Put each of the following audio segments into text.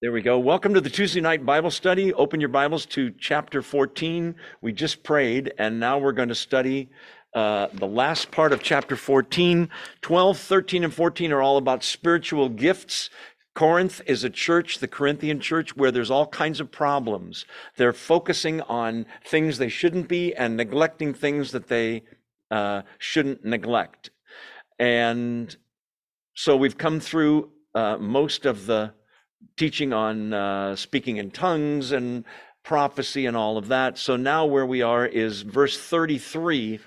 There we go. Welcome to the Tuesday night Bible study. Open your Bibles to chapter 14. We just prayed, and now we're going to study the last part of chapter 14. 12, 13, and 14 are all about spiritual gifts. Corinth is a church, the Corinthian church, where there's all kinds of problems. They're focusing on things they shouldn't be and neglecting things that they shouldn't neglect. And so we've come through most of the teaching on speaking in tongues and prophecy and all of that. So now where we are is verse 33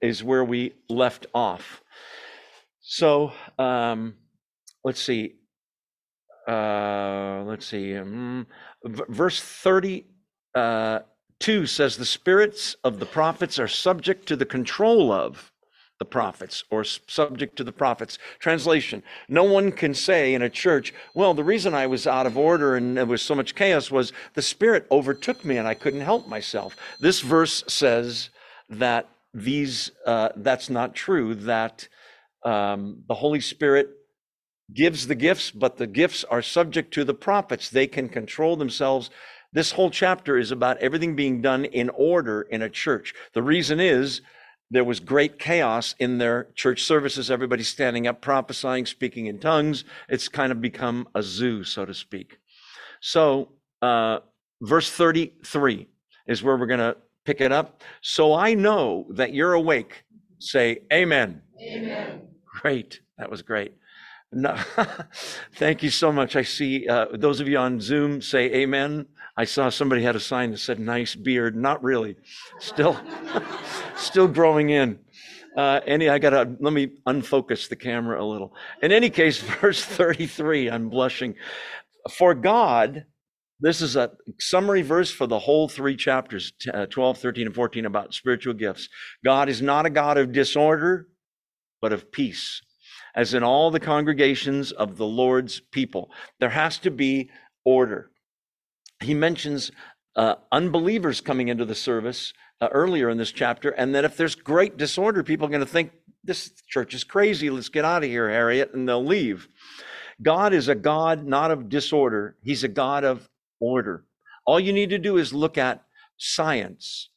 is where we left off. So verse 32 says, the spirits of the prophets are subject to the control of the prophets, or subject to the prophets. Translation: no one can say in a church, well, the reason I was out of order and there was so much chaos was the Spirit overtook me and I couldn't help myself. This verse says that that's not true, that the Holy Spirit gives the gifts, but the gifts are subject to the prophets. They can control themselves. This whole chapter is about everything being done in order in a church. The reason is there was great chaos in their church services. Everybody's standing up, prophesying, speaking in tongues. It's kind of become a zoo, so to speak. So verse 33 is where we're going to pick it up. So I know that you're awake. Say amen. Amen. Great. That was great. No, thank you so much. I see those of you on Zoom say amen. I saw somebody had a sign that said nice beard. Not really, still growing in. Let me unfocus the camera a little. In any case, verse 33, I'm blushing. For God, this is a summary verse for the whole three chapters, 12, 13, and 14, about spiritual gifts. God is not a God of disorder, but of peace, as in all the congregations of the Lord's people. There has to be order. He mentions unbelievers coming into the service earlier in this chapter, and that if there's great disorder, people are going to think, this church is crazy, let's get out of here, Harriet, and they'll leave. God is a God not of disorder. He's a God of order. All you need to do is look at science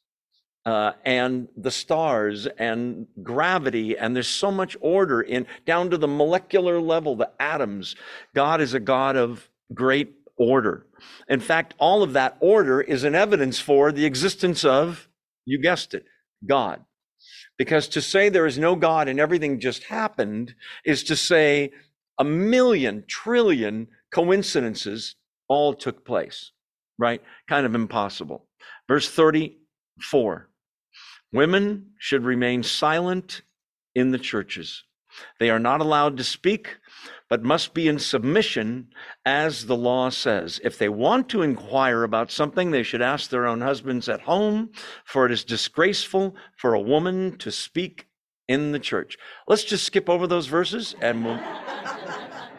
and the stars and gravity, and there's so much order in down to the molecular level, the atoms. God is a God of great order. In fact, all of that order is an evidence for the existence of, you guessed it, God. Because to say there is no God and everything just happened is to say a million trillion coincidences all took place, right? Kind of impossible. Verse 34, women should remain silent in the churches. They are not allowed to speak, but must be in submission, as the law says. If they want to inquire about something, they should ask their own husbands at home, for it is disgraceful for a woman to speak in the church. Let's just skip over those verses and we'll...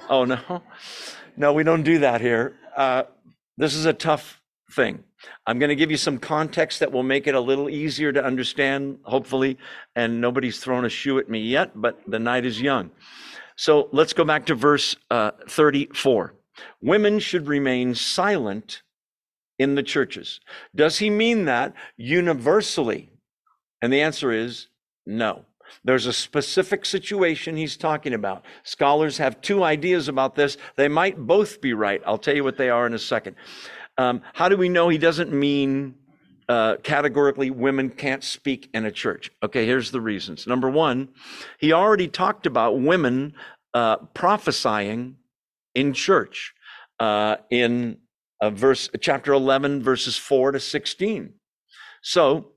Oh, no. No, we don't do that here. This is a tough thing. I'm going to give you some context that will make it a little easier to understand, hopefully, and nobody's thrown a shoe at me yet, but the night is young. So let's go back to verse 34. Women should remain silent in the churches. Does he mean that universally? And the answer is no. There's a specific situation he's talking about. Scholars have two ideas about this. They might both be right. I'll tell you what they are in a second. How do we know he doesn't mean categorically women can't speak in a church? Okay, here's the reasons. Number one, he already talked about women prophesying in church in chapter 11, verses 4 to 16. So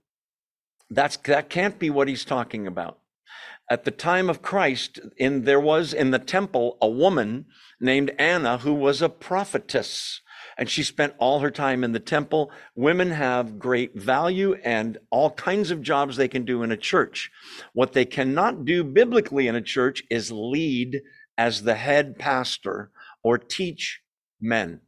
that can't be what he's talking about. At the time of Christ, there was in the temple a woman named Anna who was a prophetess. And she spent all her time in the temple. Women have great value and all kinds of jobs they can do in a church. What they cannot do biblically in a church is lead as the head pastor or teach men.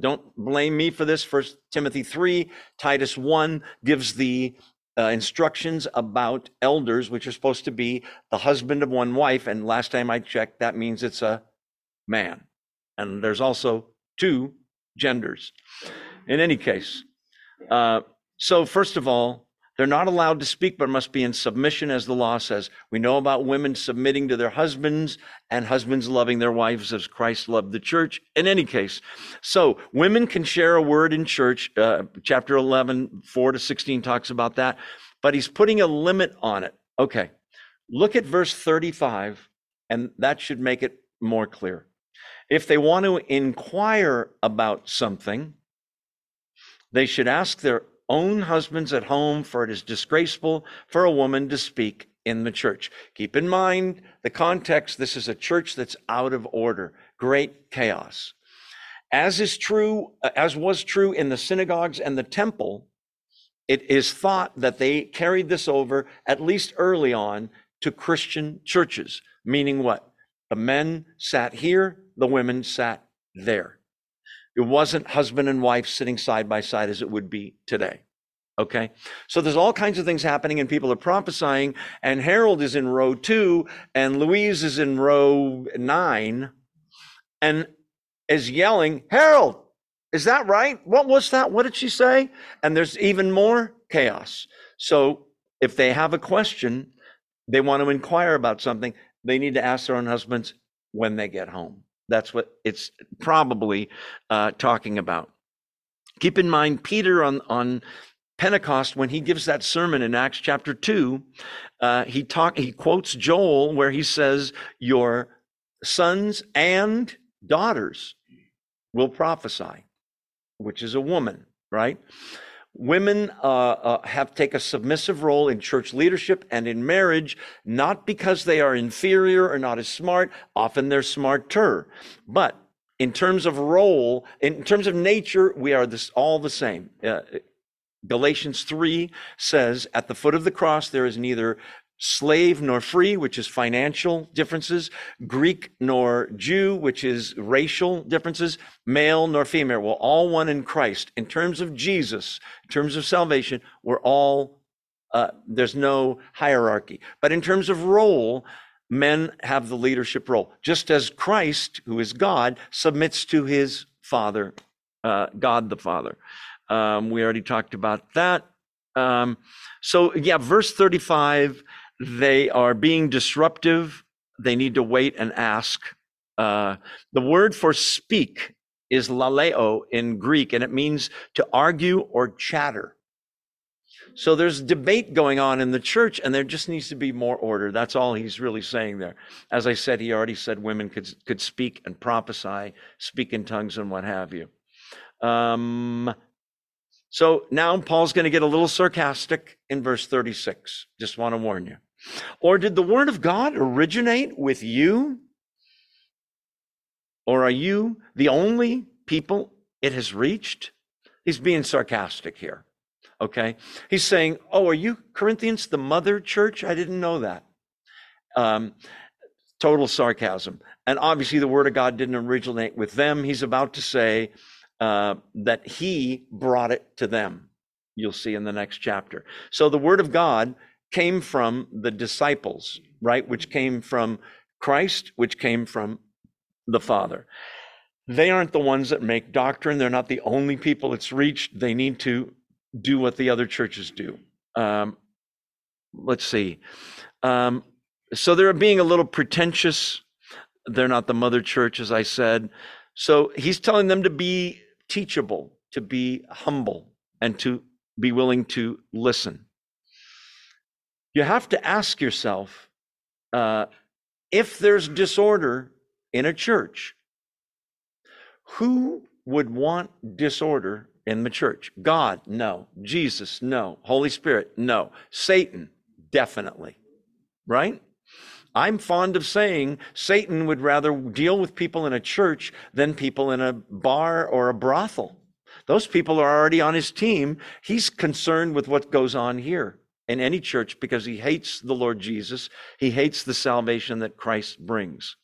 Don't blame me for this. 1 Timothy 3, Titus 1 gives the instructions about elders, which are supposed to be the husband of one wife. And last time I checked, that means it's a man. And there's also two genders. In any case, so first of all, they're not allowed to speak, but must be in submission, as the law says. We know about women submitting to their husbands and husbands loving their wives as Christ loved the church. In any case, so women can share a word in church. Chapter 11, 4 to 16 talks about that, but he's putting a limit on it. Okay, look at verse 35, and that should make it more clear. If they want to inquire about something, they should ask their own husbands at home, for it is disgraceful for a woman to speak in the church. Keep in mind the context. This is a church that's out of order, great chaos. As was true in the synagogues and the temple, it is thought that they carried this over, at least early on, to Christian churches, meaning what? The men sat here, the women sat there. It wasn't husband and wife sitting side by side as it would be today. Okay. So there's all kinds of things happening and people are prophesying, and Harold is in row 2 and Louise is in row 9 and is yelling, "Harold, is that right? What was that? What did she say?" And there's even more chaos. So if they have a question, they want to inquire about something, they need to ask their own husbands when they get home. That's what it's probably talking about. Keep in mind, Peter on Pentecost, when he gives that sermon in Acts chapter 2, he quotes Joel, where he says, "Your sons and daughters will prophesy," which is a woman, right? Women take a submissive role in church leadership and in marriage, not because they are inferior or not as smart. Often they're smarter, but in terms of role, in terms of nature, we are all the same. Galatians 3 says, "At the foot of the cross, there is neither slave nor free," which is financial differences, "Greek nor Jew," which is racial differences, "male nor female." We're all one in Christ. In terms of Jesus, in terms of salvation, we're all, there's no hierarchy. But in terms of role, men have the leadership role, just as Christ, who is God, submits to his Father, God the Father. We already talked about that. So yeah, verse 35, they are being disruptive. They need to wait and ask. The word for speak is laleo in Greek, and it means to argue or chatter. So there's debate going on in the church, and there just needs to be more order. That's all he's really saying there. As I said, he already said women could speak and prophesy, speak in tongues and what have you. So now Paul's going to get a little sarcastic in verse 36. Just want to warn you. "Or did the word of God originate with you? Or are you the only people it has reached?" He's being sarcastic here. Okay. He's saying, "Oh, are you Corinthians, the mother church? I didn't know that." Total sarcasm. And obviously the word of God didn't originate with them. He's about to say, that he brought it to them. You'll see in the next chapter. So the word of God came from the disciples, right? Which came from Christ, which came from the Father. They aren't the ones that make doctrine. They're not the only people it's reached. They need to do what the other churches do. Let's see. So they're being a little pretentious. They're not the mother church, as I said. So he's telling them to be teachable, to be humble, and to be willing to listen. You have to ask yourself, if there's disorder in a church, who would want disorder in the church? God? No. Jesus? No. Holy Spirit? No. Satan? Definitely. Right? I'm fond of saying Satan would rather deal with people in a church than people in a bar or a brothel. Those people are already on his team. He's concerned with what goes on here in any church because he hates the Lord Jesus. He hates the salvation that Christ brings.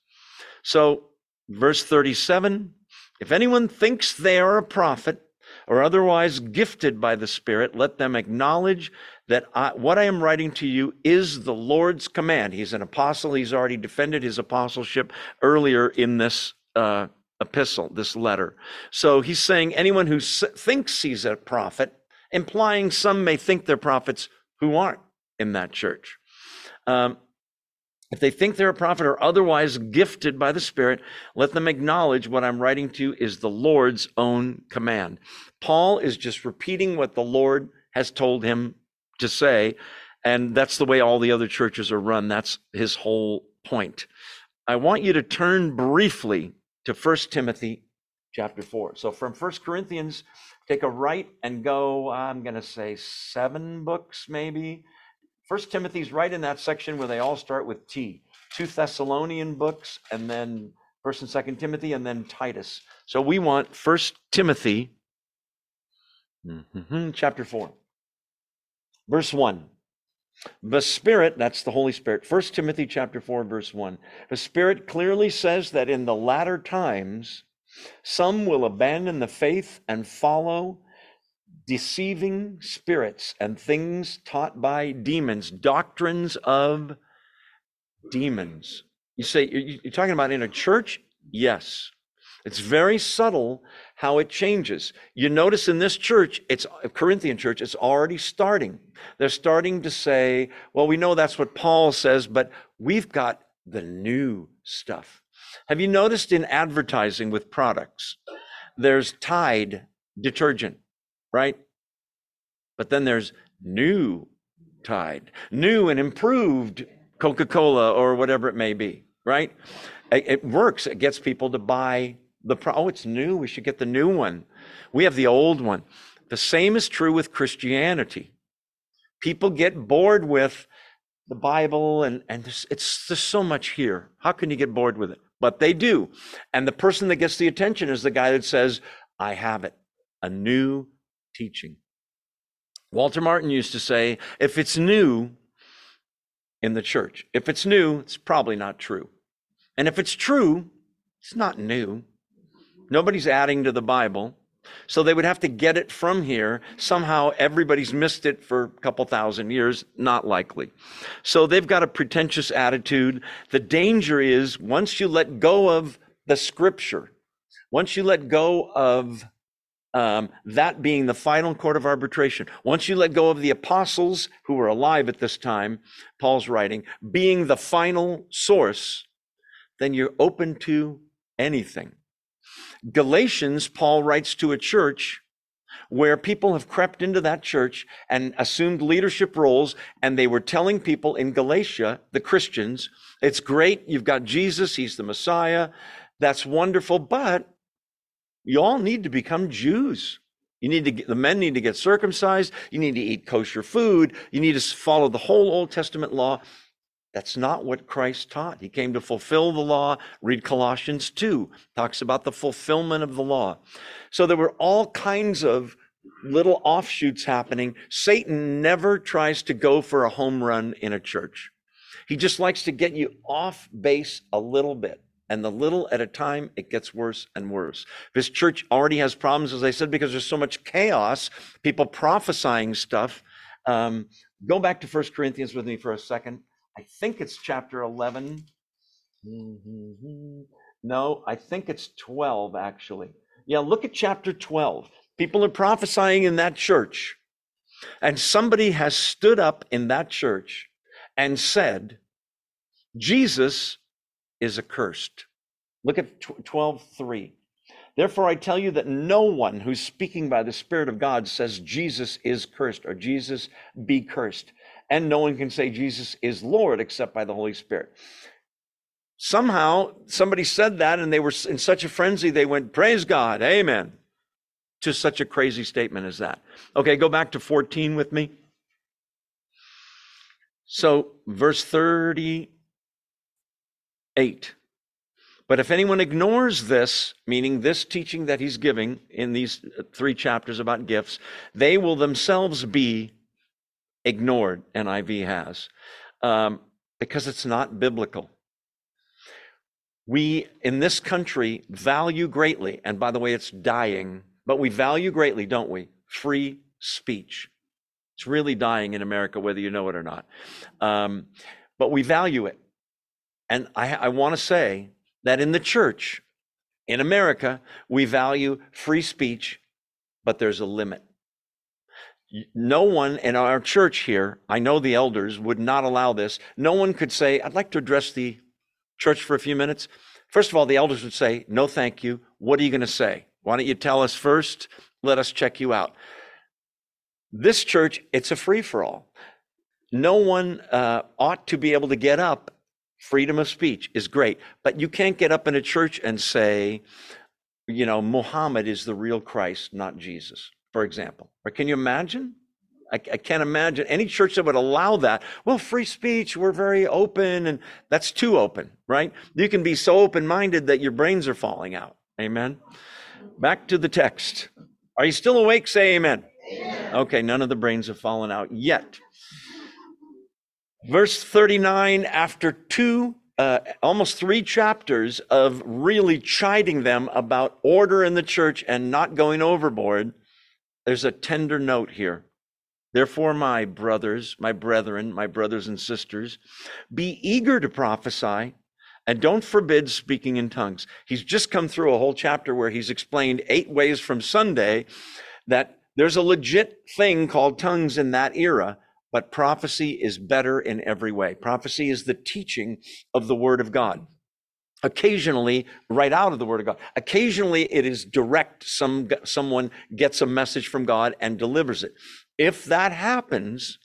So verse 37, "If anyone thinks they are a prophet or otherwise gifted by the Spirit, let them acknowledge that what I am writing to you is the Lord's command." He's an apostle. He's already defended his apostleship earlier in this epistle, this letter. So he's saying anyone who thinks he's a prophet, implying some may think they're prophets who aren't in that church. If they think they're a prophet or otherwise gifted by the Spirit, let them acknowledge what I'm writing to you is the Lord's own command. Paul is just repeating what the Lord has told him to say, and that's the way all the other churches are run. That's his whole point. I want you to turn briefly to 1 Timothy chapter 4. So from 1 Corinthians, take a right and go, I'm going to say 7 books maybe. First Timothy's right in that section where they all start with T. 2 Thessalonian books, and then 1st and 2nd Timothy, and then Titus. So we want 1st Timothy chapter 4, verse 1. The Spirit, that's the Holy Spirit, 1st Timothy chapter 4, verse 1. The Spirit clearly says that in the latter times, some will abandon the faith and follow deceiving spirits and things taught by demons, doctrines of demons. You say, you're talking about in a church? Yes. It's very subtle how it changes. You notice in this church, it's a Corinthian church, it's already starting. They're starting to say, well, we know that's what Paul says, but we've got the new stuff. Have you noticed in advertising with products, there's Tide detergent, right? But then there's new Tide, new and improved Coca-Cola or whatever it may be, right? It works. It gets people to buy the oh, it's new. We should get the new one. We have the old one. The same is true with Christianity. People get bored with the Bible, and there's so much here. How can you get bored with it? But they do. And the person that gets the attention is the guy that says, I have it, a new teaching. Walter Martin used to say, if it's new in the church, if it's new, it's probably not true. And if it's true, it's not new. Nobody's adding to the Bible. So they would have to get it from here. Somehow everybody's missed it for a couple thousand years. Not likely. So they've got a pretentious attitude. The danger is once you let go of the scripture, once you let go of that being the final court of arbitration. Once you let go of the apostles who were alive at this time, Paul's writing, being the final source, then you're open to anything. Galatians, Paul writes to a church where people have crept into that church and assumed leadership roles, and they were telling people in Galatia, the Christians, it's great, you've got Jesus, he's the Messiah, that's wonderful, but you all need to become Jews. You need to get, the men need to get circumcised. You need to eat kosher food. You need to follow the whole Old Testament law. That's not what Christ taught. He came to fulfill the law. Read Colossians 2, talks about the fulfillment of the law. So there were all kinds of little offshoots happening. Satan never tries to go for a home run in a church. He just likes to get you off base a little bit. And the little at a time, it gets worse and worse. This church already has problems, as I said, because there's so much chaos, people prophesying stuff. Go back to 1 Corinthians with me for a second. I think it's chapter 11. No, I think it's 12, actually. Yeah, look at chapter 12. People are prophesying in that church. And somebody has stood up in that church and said, Jesus is accursed. Look at 12:3. Therefore, I tell you that no one who's speaking by the Spirit of God says Jesus is cursed or Jesus be cursed. And no one can say Jesus is Lord except by the Holy Spirit. Somehow, somebody said that and they were in such a frenzy, they went, praise God, amen, to such a crazy statement as that. Okay, go back to 14 with me. So, verse 30. 8. But if anyone ignores this, meaning this teaching that he's giving in these 3 chapters about gifts, they will themselves be ignored, NIV has, because it's not biblical. We, in this country, value greatly, and by the way, it's dying, but we value greatly, don't we? Free speech. It's really dying in America, whether you know it or not. But we value it. And I want to say that in the church, In America, we value free speech, but there's a limit. No one in our church here, I know the elders would not allow this. No one could say, I'd like to address the church for a few minutes. First of all, the elders would say, no, thank you. What are you going to say? Why don't you tell us first? Let us check you out. This church, it's a free-for-all. No one ought to be able to get up. Freedom of speech is great, but you can't get up in a church and say, you know, Muhammad is the real Christ, not Jesus, for example. Or can you imagine? I can't imagine any church that would allow that. Well, free speech, we're very open, and that's too open, right? You can be so open-minded that your brains are falling out. Amen. Back to the text. Are you still awake? Say amen. Amen. Okay, none of the brains have fallen out yet. Verse 39, after almost three chapters of really chiding them about order in the church and not going overboard, there's a tender note here. Therefore, my brothers and sisters, be eager to prophesy and don't forbid speaking in tongues. He's just come through a whole chapter where he's explained 8 ways from Sunday that there's a legit thing called tongues in that era, but prophecy is better in every way. Prophecy is the teaching of the Word of God. Occasionally, right out of the Word of God. Occasionally, it is direct. Someone gets a message from God and delivers it. If that happens,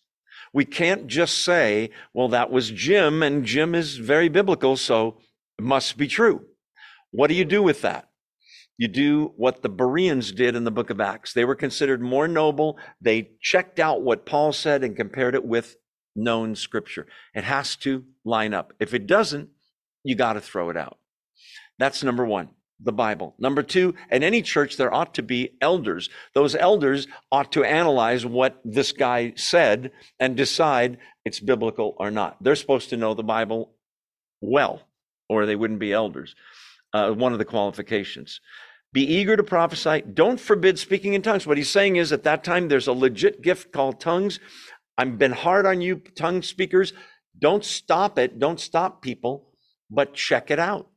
we can't just say, well, that was Jim, and Jim is very biblical, so it must be true. What do you do with that? You do what the Bereans did in the book of Acts. They were considered more noble. They checked out what Paul said and compared it with known scripture. It has to line up. If it doesn't, you got to throw it out. That's number one, the Bible. Number two, in any church, there ought to be elders. Those elders ought to analyze what this guy said and decide it's biblical or not. They're supposed to know the Bible well, or they wouldn't be elders. One of the qualifications. Be eager to prophesy. Don't forbid speaking in tongues. What he's saying is at that time, there's a legit gift called tongues. I've been hard on you, tongue speakers. Don't stop it. Don't stop people, but check it out.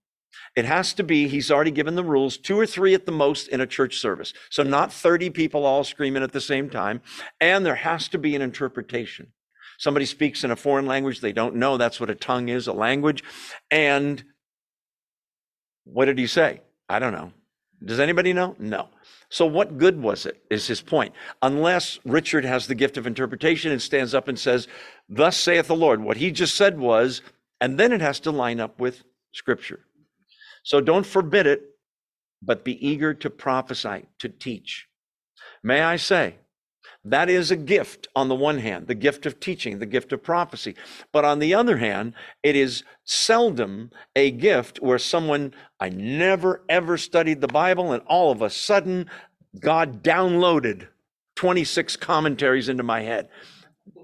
It has to be, he's already given the rules, 2 or 3 at the most in a church service. So not 30 people all screaming at the same time. And there has to be an interpretation. Somebody speaks in a foreign language they don't know. That's what a tongue is, a language. And what did he say? I don't know. Does anybody know? No. So what good was it, is his point. Unless Richard has the gift of interpretation and stands up and says, thus saith the Lord. What he just said was, and then it has to line up with scripture. So don't forbid it, but be eager to prophesy, to teach. May I say, that is a gift on the one hand, the gift of teaching, the gift of prophecy. But on the other hand, it is seldom a gift where someone, I never, ever studied the Bible, and all of a sudden, God downloaded 26 commentaries into my head.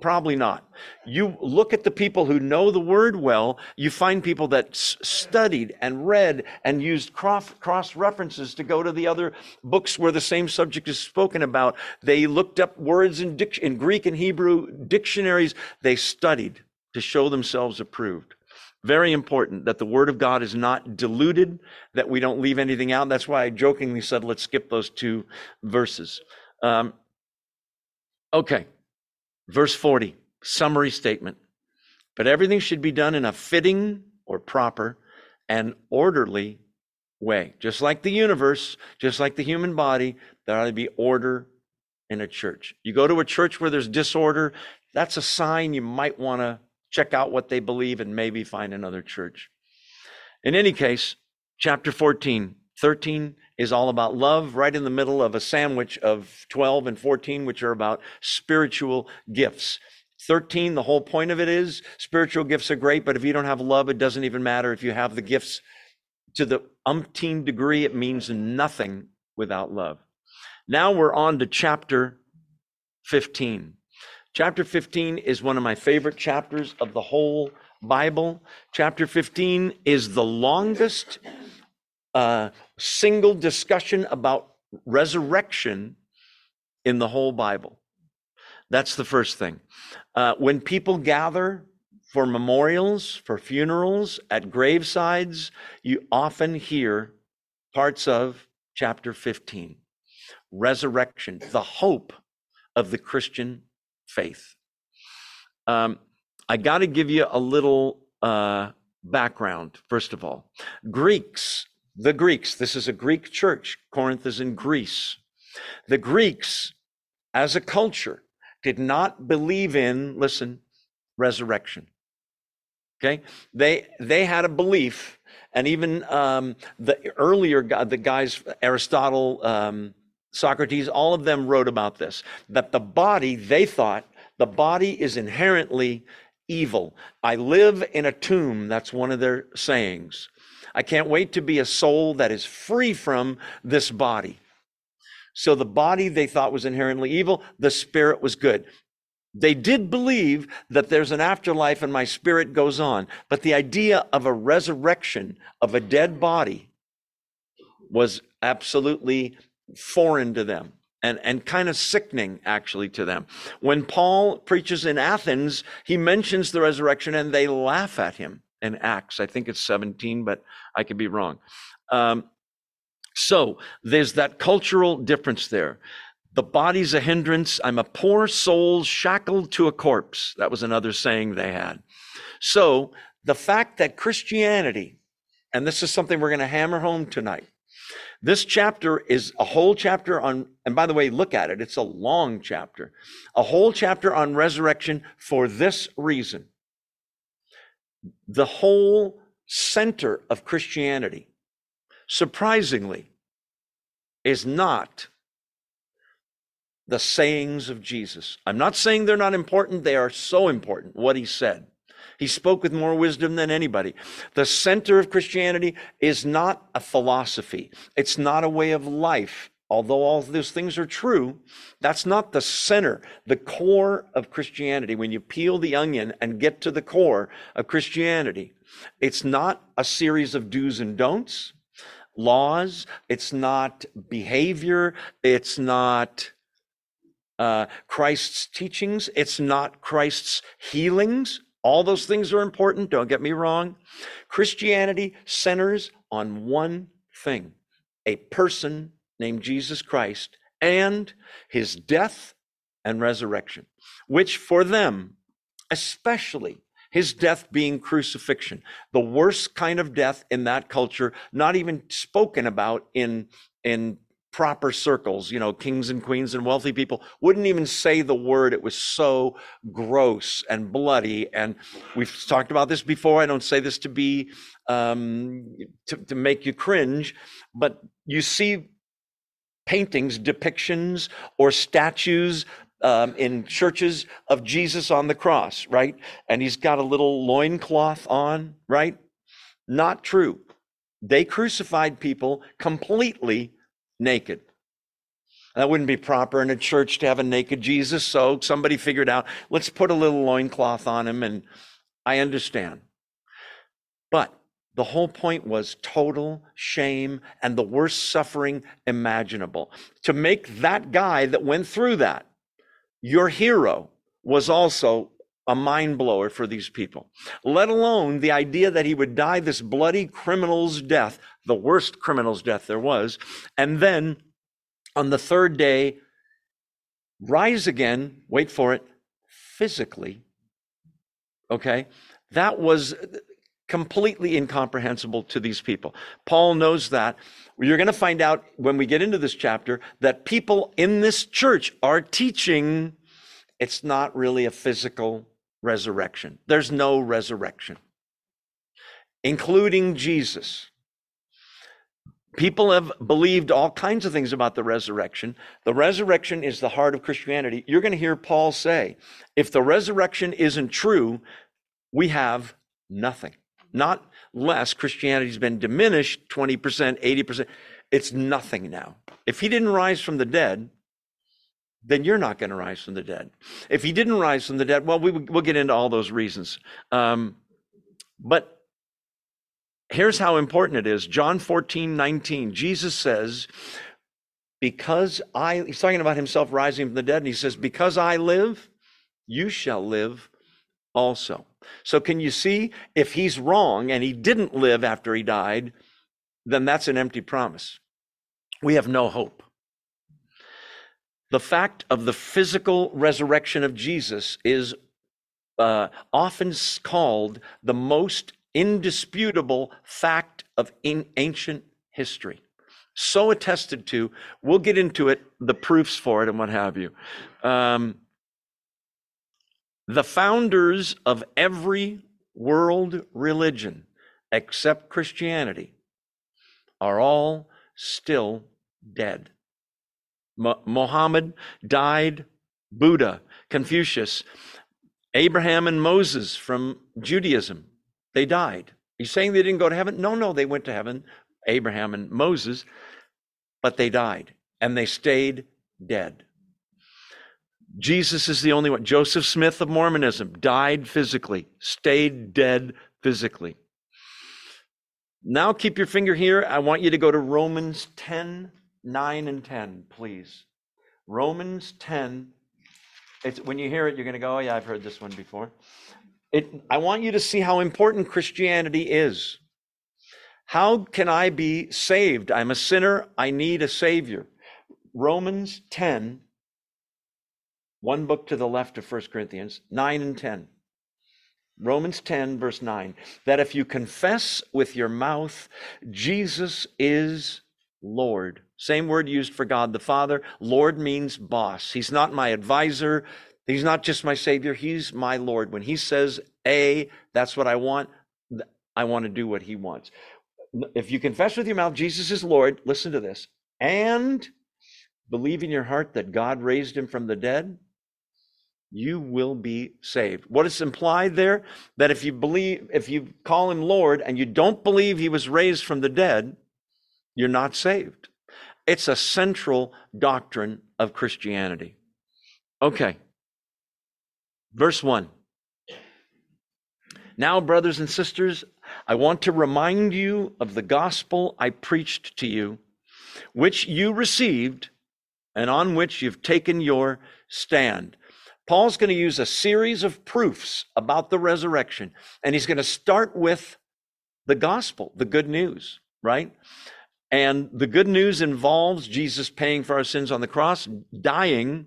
Probably not. You look at the people who know the word well, you find people that studied and read and used cross references to go to the other books where the same subject is spoken about. They looked up words in Greek and Hebrew dictionaries. They studied to show themselves approved. Very important that the word of God is not diluted, that we don't leave anything out. That's why I jokingly said, let's skip those 2 verses. Okay. Verse 40, summary statement. But everything should be done in a fitting or proper and orderly way. Just like the universe, just like the human body, there ought to be order in a church. You go to a church where there's disorder, that's a sign you might want to check out what they believe and maybe find another church. In any case, chapter 14, 13 is all about love, right in the middle of a sandwich of 12 and 14, which are about spiritual gifts. 13, the whole point of it is spiritual gifts are great, but if you don't have love, it doesn't even matter. If you have the gifts to the umpteen degree, it means nothing without love. Now we're on to chapter 15. Chapter 15 is one of my favorite chapters of the whole Bible. Chapter 15 is the longest single discussion about resurrection in the whole Bible. That's the first thing. When people gather for memorials, for funerals, at gravesides, you often hear parts of chapter 15. Resurrection, the hope of the Christian faith. I got to give you a little background, first of all. The Greeks, this is a Greek church. Corinth is in Greece. The Greeks, as a culture, did not believe in, listen, resurrection. Okay, they had a belief, and even the guys, Aristotle, Socrates, all of them wrote about this, that the body, they thought, the body is inherently evil. I live in a tomb. That's one of their sayings. I can't wait to be a soul that is free from this body. So the body they thought was inherently evil. The spirit was good. They did believe that there's an afterlife and my spirit goes on. But the idea of a resurrection of a dead body was absolutely foreign to them and kind of sickening, actually, to them. When Paul preaches in Athens, he mentions the resurrection and they laugh at him in Acts. I think it's 17, but I could be wrong. So there's that cultural difference there. The body's a hindrance. I'm a poor soul shackled to a corpse. That was another saying they had. So the fact that Christianity, and this is something we're going to hammer home tonight. This chapter is a whole chapter on, and by the way, look at it. It's a long chapter, a whole chapter on resurrection for this reason. The whole center of Christianity, surprisingly, is not the sayings of Jesus. I'm not saying they're not important. They are so important, what he said. He spoke with more wisdom than anybody. The center of Christianity is not a philosophy. It's not a way of life. Although all those things are true, that's not the center, the core of Christianity. When you peel the onion and get to the core of Christianity, it's not a series of do's and don'ts, laws. It's not behavior. It's not Christ's teachings. It's not Christ's healings. All those things are important. Don't get me wrong. Christianity centers on one thing, a person named Jesus Christ and his death and resurrection, which for them, especially his death being crucifixion, the worst kind of death in that culture, not even spoken about in proper circles. You know, kings and queens and wealthy people wouldn't even say the word. It was so gross and bloody. And we've talked about this before. I don't say this to be to make you cringe, but you see paintings, depictions, or statues in churches of Jesus on the cross, right? And he's got a little loincloth on, right? Not true. They crucified people completely naked. That wouldn't be proper in a church to have a naked Jesus. So somebody figured out, let's put a little loincloth on him. And I understand. But the whole point was total shame and the worst suffering imaginable. To make that guy that went through that your hero was also a mind blower for these people, let alone the idea that he would die this bloody criminal's death, the worst criminal's death there was, and then on the third day, rise again, wait for it, physically. Okay, that was completely incomprehensible to these people. Paul knows that. You're going to find out when we get into this chapter that people in this church are teaching it's not really a physical resurrection. There's no resurrection, including Jesus. People have believed all kinds of things about the resurrection. The resurrection is the heart of Christianity. You're going to hear Paul say, if the resurrection isn't true, we have nothing. Not less. Christianity's been diminished 20%, 80%. It's nothing now. If he didn't rise from the dead, then you're not going to rise from the dead. If he didn't rise from the dead, well, we'll get into all those reasons. But here's how important it is. John 14:19, Jesus says, he's talking about himself rising from the dead. And he says, because I live, you shall live also. So can you see, if he's wrong and he didn't live after he died, then that's an empty promise. We have no hope. The fact of the physical resurrection of Jesus is often called the most indisputable fact of ancient history. So attested to, we'll get into it, the proofs for it and what have you. The founders of every world religion, except Christianity, are all still dead. Muhammad died, Buddha, Confucius, Abraham and Moses from Judaism, they died. You're saying they didn't go to heaven? No, they went to heaven, Abraham and Moses, but they died and they stayed dead. Jesus is the only one. Joseph Smith of Mormonism died physically, stayed dead physically. Now keep your finger here. I want you to go to Romans 10, 9 and 10, please. Romans 10. It's, when you hear it, you're going to go, oh yeah, I've heard this one before. I want you to see how important Christianity is. How can I be saved? I'm a sinner. I need a savior. Romans 10, one book to the left of 1 Corinthians, 9 and 10. Romans 10, verse 9, that if you confess with your mouth, Jesus is Lord. Same word used for God the Father. Lord means boss. He's not my advisor. He's not just my savior. He's my Lord. When he says, A, that's what I want to do what he wants. If you confess with your mouth, Jesus is Lord, listen to this, and believe in your heart that God raised him from the dead, you will be saved. What is implied there? That if you believe, if you call him Lord and you don't believe he was raised from the dead, you're not saved. It's a central doctrine of Christianity. Okay. Verse 1. Now, brothers and sisters, I want to remind you of the gospel I preached to you, which you received and on which you've taken your stand. Paul's going to use a series of proofs about the resurrection, and he's going to start with the gospel, the good news, right? And the good news involves Jesus paying for our sins on the cross, dying,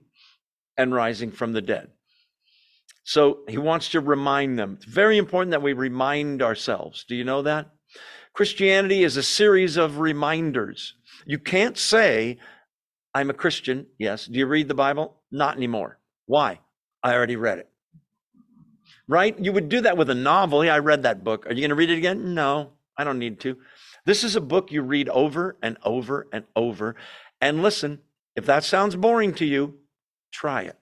and rising from the dead. So he wants to remind them. It's very important that we remind ourselves. Do you know that? Christianity is a series of reminders. You can't say, I'm a Christian. Yes. Do you read the Bible? Not anymore. Why? I already read it. Right? You would do that with a novel. Yeah, I read that book. Are you going to read it again? No, I don't need to. This is a book you read over and over and over. And listen, if that sounds boring to you, try it.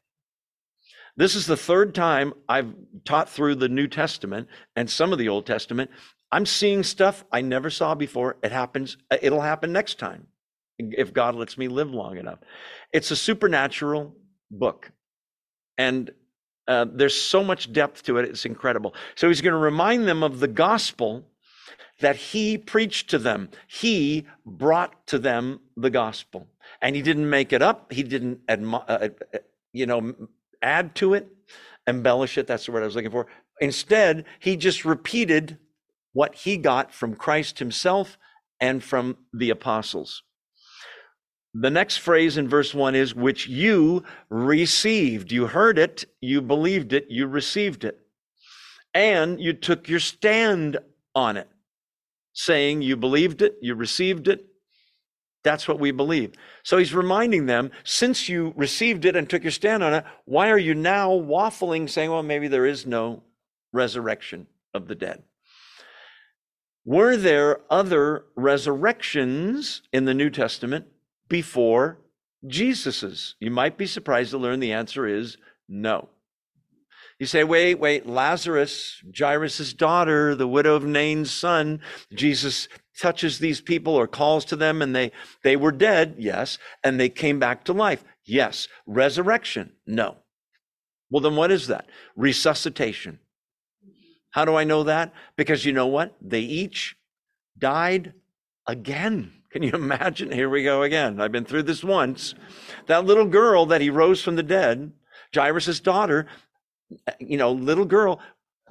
This is the third time I've taught through the New Testament and some of the Old Testament. I'm seeing stuff I never saw before. It happens. It'll happen next time if God lets me live long enough. It's a supernatural book. And there's so much depth to it. It's incredible. So he's going to remind them of the gospel that he preached to them. He brought to them the gospel. And he didn't make it up. He didn't, add to it, embellish it. That's the word I was looking for. Instead, he just repeated what he got from Christ himself and from the apostles. The next phrase in verse 1 is, which you received. You heard it, you believed it, you received it. And you took your stand on it, saying you believed it, you received it. That's what we believe. So he's reminding them, since you received it and took your stand on it, why are you now waffling, saying, well, maybe there is no resurrection of the dead? Were there other resurrections in the New Testament before Jesus's? You might be surprised to learn the answer is no. You say, wait, Lazarus, Jairus's daughter, the widow of Nain's son, Jesus touches these people or calls to them and they were dead, yes, and they came back to life, yes. Resurrection, no. Well, then what is that? Resuscitation. How do I know that? Because you know what? They each died again. Can you imagine? Here we go again. I've been through this once. That little girl that he rose from the dead, Jairus's daughter, little girl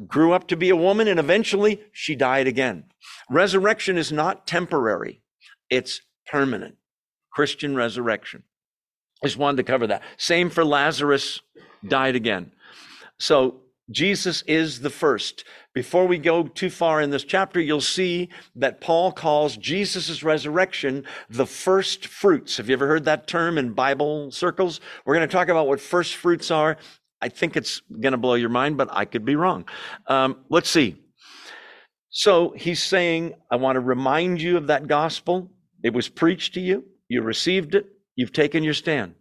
grew up to be a woman, and eventually she died again. Resurrection is not temporary. It's permanent. Christian resurrection. I just wanted to cover that. Same for Lazarus, died again. So Jesus is the first. Before we go too far in this chapter, you'll see that Paul calls Jesus's resurrection the first fruits. Have you ever heard that term in Bible circles? We're going to talk about what first fruits are. I think it's going to blow your mind, but I could be wrong. Let's see. So he's saying, I want to remind you of that gospel. It was preached to you. You received it. You've taken your stand.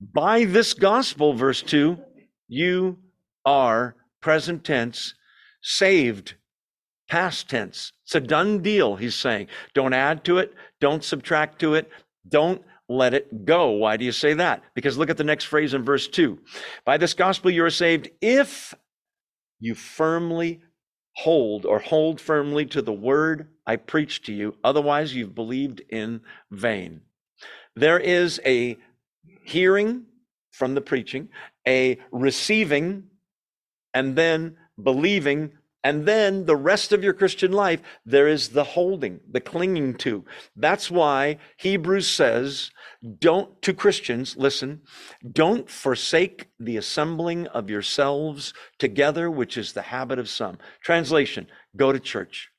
By this gospel, verse 2, you are, present tense, saved, past tense. It's a done deal, he's saying. Don't add to it. Don't subtract to it. Don't let it go. Why do you say that? Because look at the next phrase in verse 2. By this gospel you are saved if you firmly hold firmly to the word I preached to you. Otherwise you've believed in vain. There is a hearing from the preaching, a receiving, and then believing, and then the rest of your Christian life, there is the holding, the clinging to. That's why Hebrews says, don't, to Christians, listen, don't forsake the assembling of yourselves together, which is the habit of some. Translation, go to church.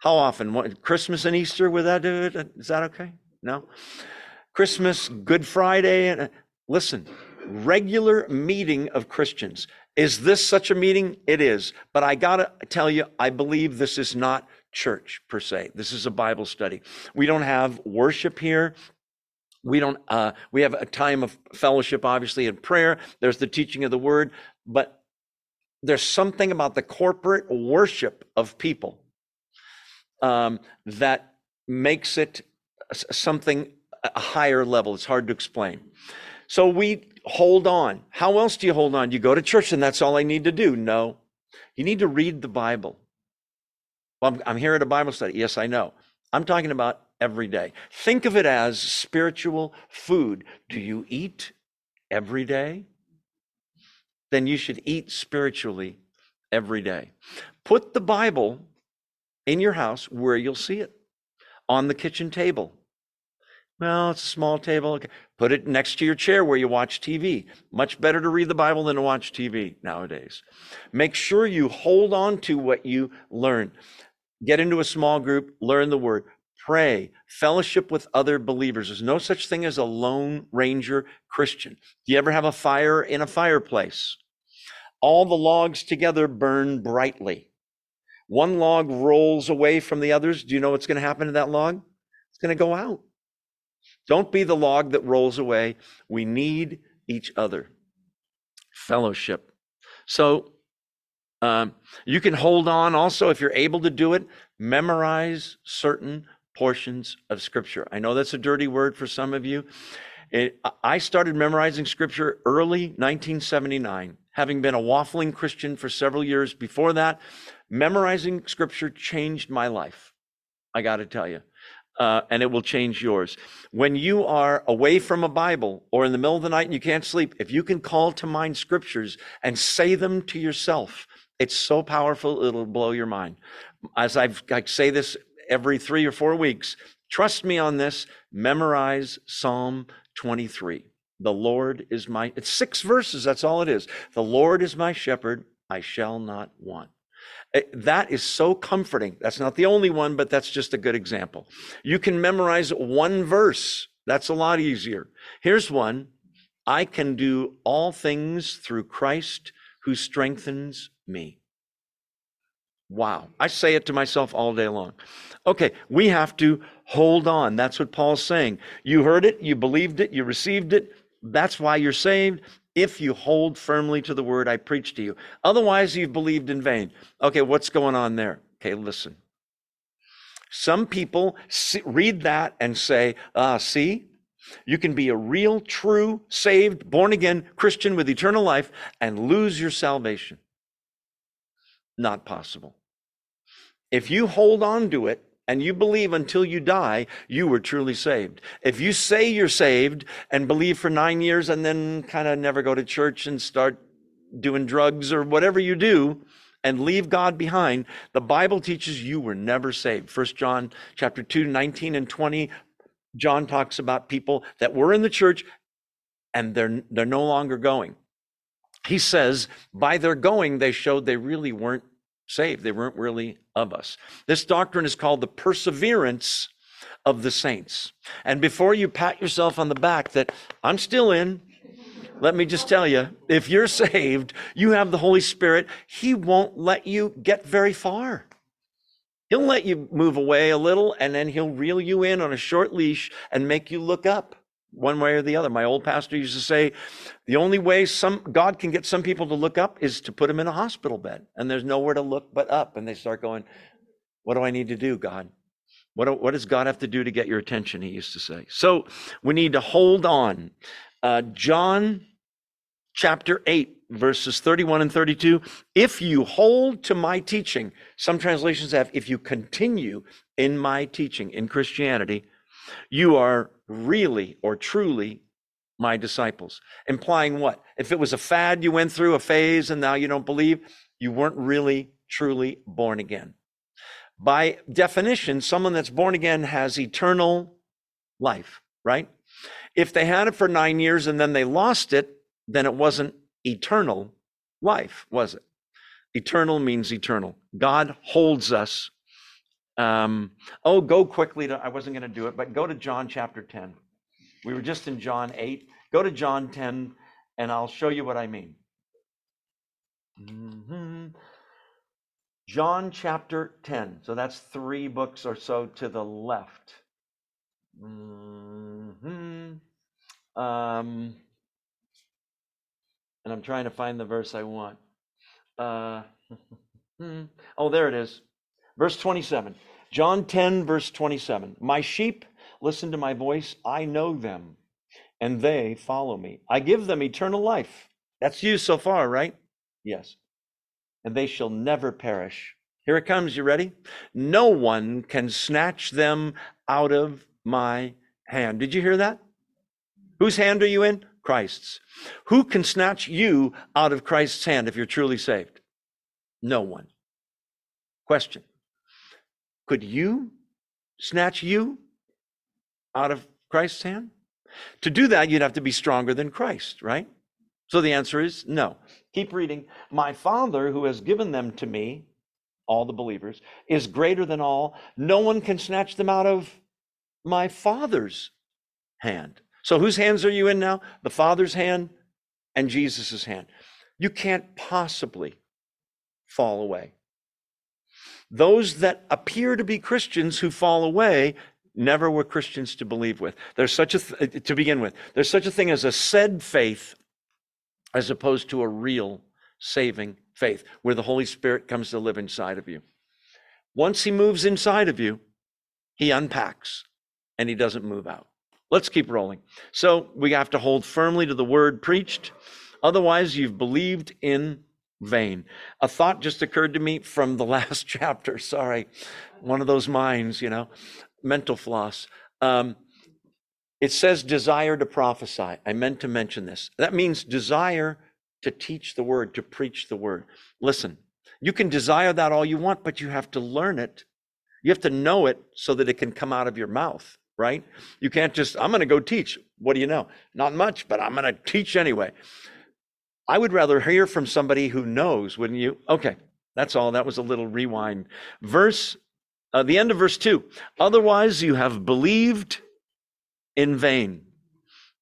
How often? What, Christmas and Easter, with that, is that okay? No? Christmas, Good Friday, and listen, regular meeting of Christians. Is this such a meeting? It is. But I got to tell you, I believe this is not church per se. This is a Bible study. We don't have worship here. We have a time of fellowship, obviously, in prayer. There's the teaching of the word. But there's something about the corporate worship of people that makes it something a higher level. It's hard to explain. So we hold on. How else do you hold on? You go to church and that's all I need to do. No, you need to read the Bible. Well, I'm here at a Bible study. Yes, I know. I'm talking about every day. Think of it as spiritual food. Do you eat every day? Then you should eat spiritually every day. Put the Bible in your house where you'll see it, on the kitchen table. Well, it's a small table. Okay. Put it next to your chair where you watch TV. Much better to read the Bible than to watch TV nowadays. Make sure you hold on to what you learn. Get into a small group, learn the word, pray, fellowship with other believers. There's no such thing as a lone ranger Christian. Do you ever have a fire in a fireplace? All the logs together burn brightly. One log rolls away from the others. Do you know what's going to happen to that log? It's going to go out. Don't be the log that rolls away. We need each other. Fellowship. So you can hold on also, if you're able to do it, memorize certain portions of Scripture. I know that's a dirty word for some of you. I started memorizing Scripture early 1979, having been a waffling Christian for several years before that. Memorizing Scripture changed my life, I got to tell you. And it will change yours. When you are away from a Bible or in the middle of the night and you can't sleep, if you can call to mind scriptures and say them to yourself, it's so powerful, it'll blow your mind. As I say this every 3 or 4 weeks, trust me on this, memorize Psalm 23. The Lord is my, it's 6 verses, that's all it is. The Lord is my shepherd, I shall not want. That is so comforting. That's not the only one, but that's just a good example. You can memorize 1 verse. That's a lot easier. Here's one. I can do all things through Christ who strengthens me. Wow. I say it to myself all day long. Okay, we have to hold on. That's what Paul's saying. You heard it, you believed it, you received it. That's why you're saved. If you hold firmly to the word I preach to you. Otherwise, you've believed in vain. Okay, what's going on there? Okay, listen. Some people read that and say, see, you can be a real, true, saved, born-again Christian with eternal life and lose your salvation. Not possible. If you hold on to it, and you believe until you die, you were truly saved. If you say you're saved and believe for 9 years and then kind of never go to church and start doing drugs or whatever you do, and leave God behind, the Bible teaches you were never saved. 1 John chapter 2, 19 and 20, John talks about people that were in the church and they're no longer going. He says, by their going, they showed they really weren't saved. They weren't really of us. This doctrine is called the perseverance of the saints. And before you pat yourself on the back that I'm still in, let me just tell you, if you're saved, you have the Holy Spirit. He won't let you get very far. He'll let you move away a little, and then he'll reel you in on a short leash and make you look up one way or the other. My old pastor used to say, the only way God can get some people to look up is to put them in a hospital bed, and there's nowhere to look but up. And they start going, what do I need to do, God? What does God have to do to get your attention, he used to say. So we need to hold on. John chapter 8, verses 31 and 32. If you hold to my teaching, some translations have, if you continue in my teaching in Christianity, you are really or truly my disciples. Implying what? If it was a fad you went through, a phase, and now you don't believe, you weren't really truly born again. By definition, someone that's born again has eternal life, right? If they had it for 9 years and then they lost it, then it wasn't eternal life, was it? Eternal means eternal. God holds us. Go quickly to, I wasn't going to do it, but go to John chapter 10. We were just in John 8. Go to John 10, and I'll show you what I mean. John chapter 10. So that's 3 books or so to the left. And I'm trying to find the verse I want. There it is. Verse 27. John 10, verse 27. My sheep listen to my voice. I know them, and they follow me. I give them eternal life. That's you so far, right? Yes. And they shall never perish. Here it comes. You ready? No one can snatch them out of my hand. Did you hear that? Whose hand are you in? Christ's. Who can snatch you out of Christ's hand if you're truly saved? No one. Question. Could you snatch you out of Christ's hand? To do that, you'd have to be stronger than Christ, right? So the answer is no. Keep reading. My Father, who has given them to me, all the believers, is greater than all. No one can snatch them out of my Father's hand. So whose hands are you in now? The Father's hand and Jesus's hand. You can't possibly fall away. Those that appear to be Christians who fall away never were Christians to believe with. There's such a to begin with. There's such a thing as a said faith, as opposed to a real saving faith, where the Holy Spirit comes to live inside of you. Once he moves inside of you, he unpacks and he doesn't move out. Let's keep rolling. So we have to hold firmly to the word preached. Otherwise, you've believed in vain. A thought just occurred to me from the last chapter. Sorry. One of those minds, mental floss. It says desire to prophesy. I meant to mention this. That means desire to teach the word, to preach the word. Listen, you can desire that all you want, but you have to learn it. You have to know it so that it can come out of your mouth. Right? You can't just, I'm going to go teach. What do you know? Not much, but I'm going to teach anyway. I would rather hear from somebody who knows, wouldn't you? Okay, that's all. That was a little rewind. The end of verse 2. Otherwise, you have believed in vain,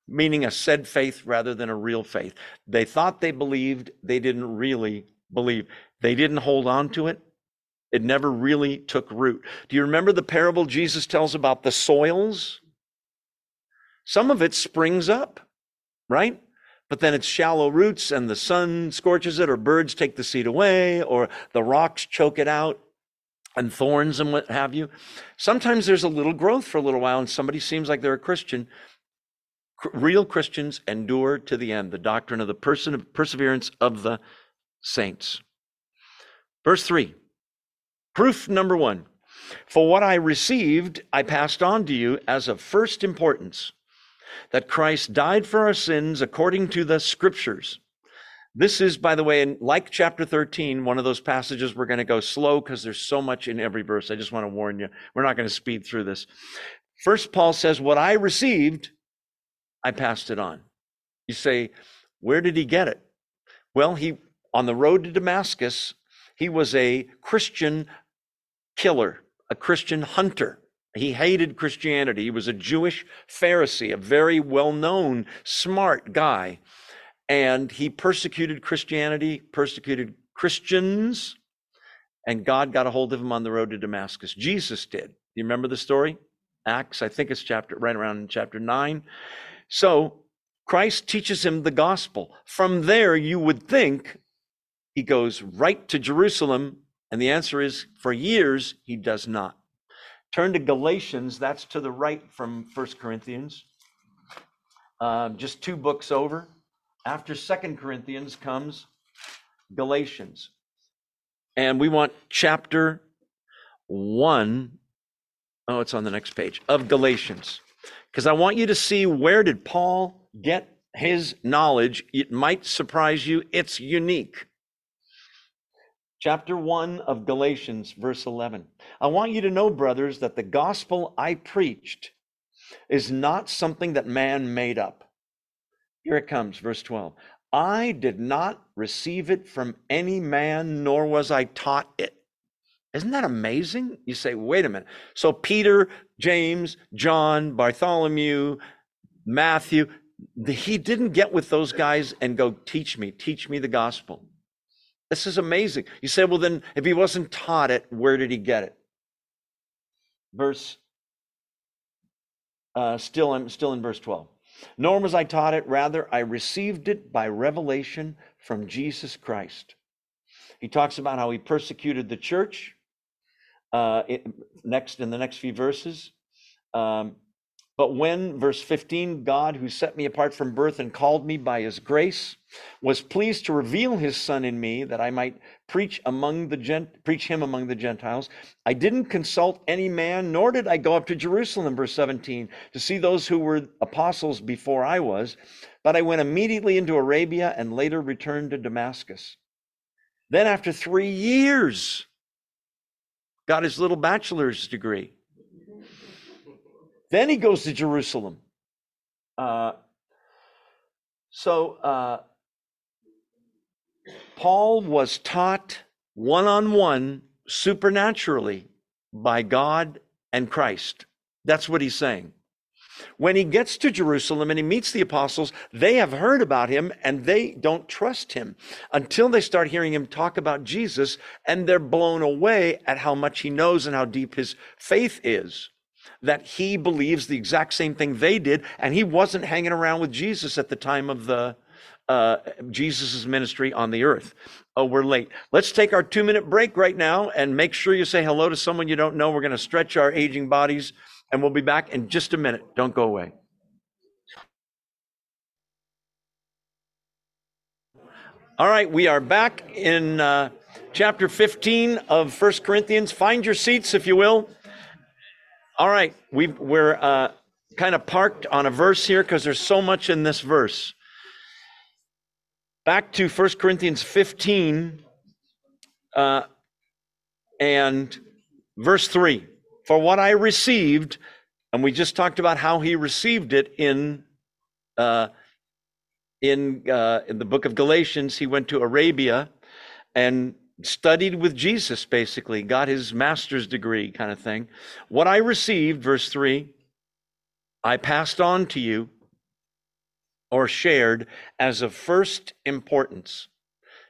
meaning a said faith rather than a real faith. They thought they believed. They didn't really believe. They didn't hold on to it. It never really took root. Do you remember the parable Jesus tells about the soils? Some of it springs up, right? But then it's shallow roots and the sun scorches it, or birds take the seed away, or the rocks choke it out, and thorns and what have you. Sometimes there's a little growth for a little while and somebody seems like they're a Christian. Real Christians endure to the end. The doctrine of the perseverance of the saints. Verse 3. Proof number 1, for what I received, I passed on to you as of first importance, that Christ died for our sins according to the scriptures, This is, by the way, in like chapter 13, one of those passages we're going to go slow because there's so much in every verse. I just want to warn you, we're not going to speed through this. First, Paul says, what I received, I passed it on. You say, where did he get it? Well, he, on the road to Damascus, he was a Christian killer, a Christian hunter. He hated Christianity. He was a Jewish Pharisee, a very well-known, smart guy. And he persecuted Christianity, persecuted Christians, and God got a hold of him on the road to Damascus. Jesus did. You remember the story? Acts, I think it's chapter, right around chapter 9. So Christ teaches him the gospel. From there, you would think he goes right to Jerusalem, and the answer is, for years, he does not. Turn to Galatians, that's to the right from 1 Corinthians, just two books over. After 2 Corinthians comes Galatians. And we want chapter 1. Oh, it's on the next page of Galatians. Because I want you to see, where did Paul get his knowledge? It might surprise you. It's unique. Chapter 1 of Galatians, verse 11. I want you to know, brothers, that the gospel I preached is not something that man made up. Here it comes, verse 12. I did not receive it from any man, nor was I taught it. Isn't that amazing? You say, wait a minute. So Peter, James, John, Bartholomew, Matthew, he didn't get with those guys and go, teach me the gospel. This is amazing. You say, well, then if he wasn't taught it, where did he get it? Verse, I'm still in verse 12. Nor was I taught it, rather I received it by revelation from Jesus Christ. He talks about how he persecuted the church in the next few verses. But when, verse 15, God, who set me apart from birth and called me by his grace, was pleased to reveal his son in me that I might preach him among the Gentiles, I didn't consult any man, nor did I go up to Jerusalem, verse 17, to see those who were apostles before I was, but I went immediately into Arabia and later returned to Damascus. Then after 3 years, got his little bachelor's degree. Then he goes to Jerusalem. Paul was taught one-on-one supernaturally by God and Christ. That's what he's saying. When he gets to Jerusalem and he meets the apostles, they have heard about him and they don't trust him until they start hearing him talk about Jesus, and they're blown away at how much he knows and how deep his faith is, that he believes the exact same thing they did, and he wasn't hanging around with Jesus at the time of the Jesus's ministry on the earth. Oh, we're late. Let's take our 2-minute break right now, and make sure you say hello to someone you don't know. We're going to stretch our aging bodies, and we'll be back in just a minute. Don't go away. All right, we are back in chapter 15 of 1 Corinthians. Find your seats, if you will. All right, we're kind of parked on a verse here because there's so much in this verse. Back to 1 Corinthians 15 and verse 3. For what I received, and we just talked about how he received it in the book of Galatians. He went to Arabia and studied with Jesus, basically, got his master's degree kind of thing. What I received, verse 3, I passed on to you, or shared, as of first importance.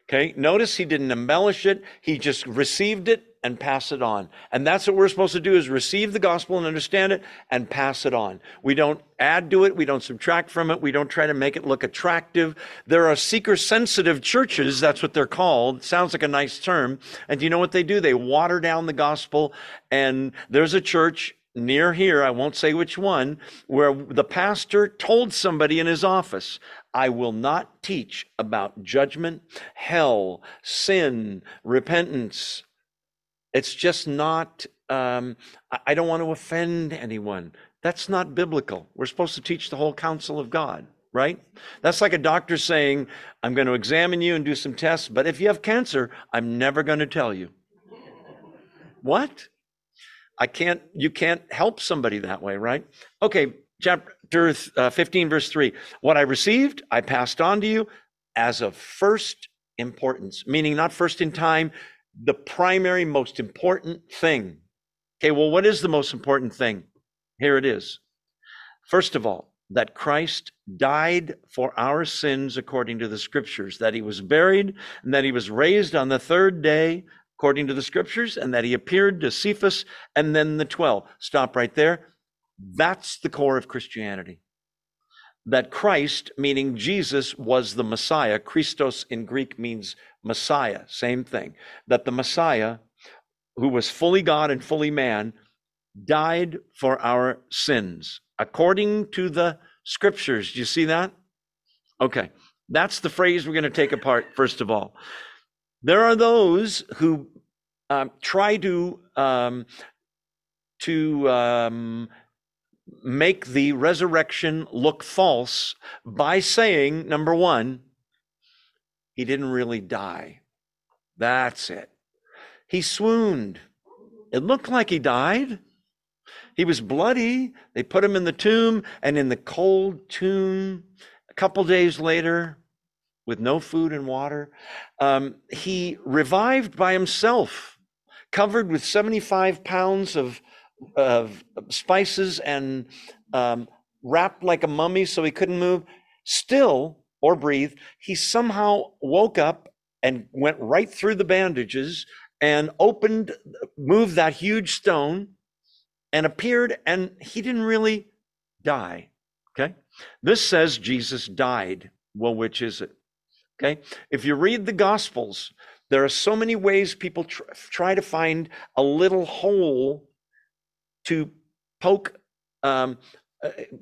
Okay, notice he didn't embellish it. He just received it and passed it on. And that's what we're supposed to do, is receive the gospel and understand it and pass it on. We don't add to it. We don't subtract from it. We don't try to make it look attractive. There are seeker-sensitive churches. That's what they're called. Sounds like a nice term. And do you know what they do? They water down the gospel. And there's a church near here, I won't say which one, where the pastor told somebody in his office, I will not teach about judgment, hell, sin, repentance. It's just not, I don't want to offend anyone. That's not biblical. We're supposed to teach the whole counsel of God, right? That's like a doctor saying, I'm going to examine you and do some tests, but if you have cancer, I'm never going to tell you. What? You can't help somebody that way, right? Okay, chapter 15, verse 3. What I received, I passed on to you as of first importance, meaning not first in time, the primary most important thing. Okay, well, what is the most important thing? Here it is. First of all, that Christ died for our sins according to the Scriptures, that he was buried, and that he was raised on the third day according to the Scriptures, and that he appeared to Cephas and then the 12. Stop right there. That's the core of Christianity. That Christ, meaning Jesus, was the Messiah. Christos in Greek means Messiah, same thing. That the Messiah, who was fully God and fully man, died for our sins according to the Scriptures. Do you see that? Okay, that's the phrase we're going to take apart, first of all. There are those who try to make the resurrection look false by saying, number one, he didn't really die. That's it. He swooned. It looked like he died. He was bloody. They put him in the tomb, and in the cold tomb, a couple days later, with no food and water, he revived by himself, covered with 75 pounds of spices and wrapped like a mummy so he couldn't move, still, or breathe. He somehow woke up and went right through the bandages and moved that huge stone and appeared, and he didn't really die, okay? This says Jesus died. Well, which is it, okay? If you read the Gospels, there are so many ways people try to find a little hole to poke, to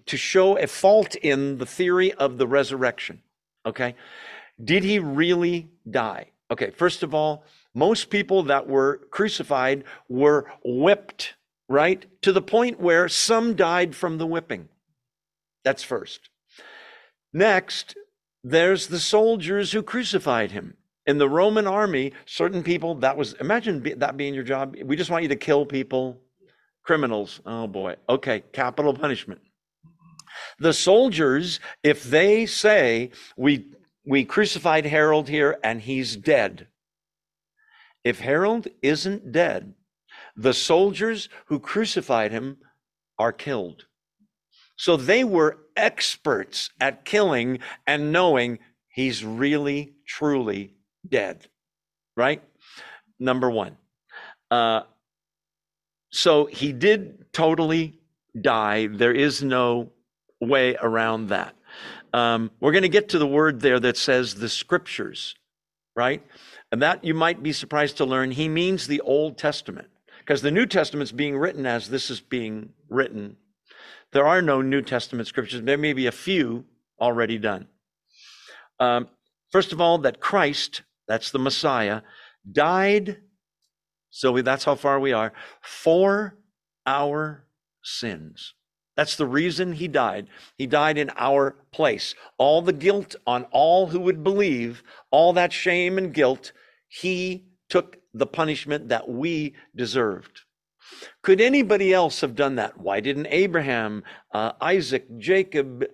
show a fault in the theory of the resurrection, okay? Did he really die? Okay, first of all, most people that were crucified were whipped, right? To the point where some died from the whipping. That's first. Next, there's the soldiers who crucified him. In the Roman army, certain people, imagine that being your job. We just want you to kill people. Criminals, oh boy, okay, capital punishment. The soldiers, if they say, we crucified Harold here and he's dead. If Harold isn't dead, the soldiers who crucified him are killed. So they were experts at killing and knowing he's really, truly dead, right? Number one. So he did totally die. There is no way around that. We're going to get to the word there that says the Scriptures, right? And that you might be surprised to learn he means the Old Testament, because the New Testament's being written as this is being written. There are no New Testament Scriptures. There may be a few already done. First of all, that Christ, that's the Messiah, died. So that's how far we are, for our sins. That's the reason he died. He died in our place. All the guilt on all who would believe, all that shame and guilt, he took the punishment that we deserved. Could anybody else have done that? Why didn't Abraham, Isaac, Jacob,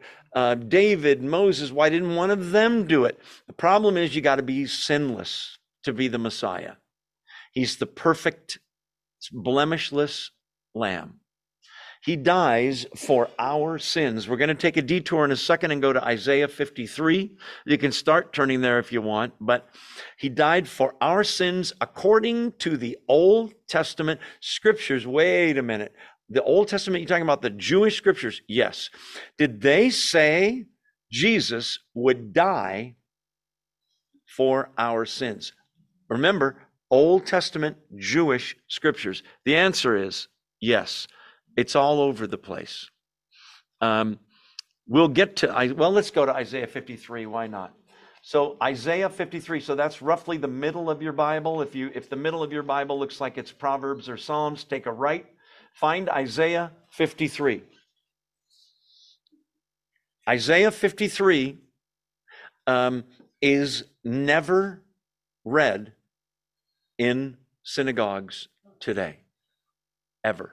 David, Moses, why didn't one of them do it? The problem is you got to be sinless to be the Messiah. He's the perfect, blemishless lamb. He dies for our sins. We're going to take a detour in a second and go to Isaiah 53. You can start turning there if you want, but he died for our sins according to the Old Testament Scriptures. Wait a minute. The Old Testament, you're talking about the Jewish Scriptures? Yes. Did they say Jesus would die for our sins? Remember, Old Testament Jewish Scriptures. The answer is yes. It's all over the place. We'll get to, well, let's go to Isaiah 53. Why not? So Isaiah 53. So that's roughly the middle of your Bible. If the middle of your Bible looks like it's Proverbs or Psalms, take a right. Find Isaiah 53. Isaiah 53 is never read in synagogues today, ever.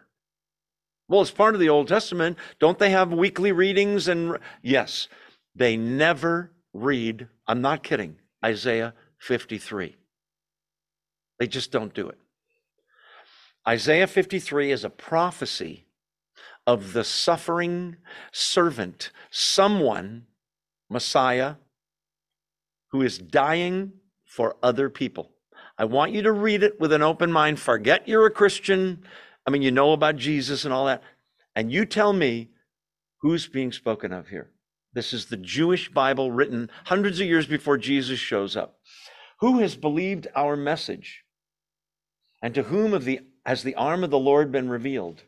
Well, it's part of the Old Testament. Don't they have weekly readings? And yes, they never read, I'm not kidding, Isaiah 53. They just don't do it. Isaiah 53 is a prophecy of the suffering servant, someone, Messiah, who is dying for other people. I want you to read it with an open mind. Forget you're a Christian. I mean, you know about Jesus and all that. And you tell me who's being spoken of here. This is the Jewish Bible written hundreds of years before Jesus shows up. Who has believed our message? And to whom has the arm of the Lord been revealed?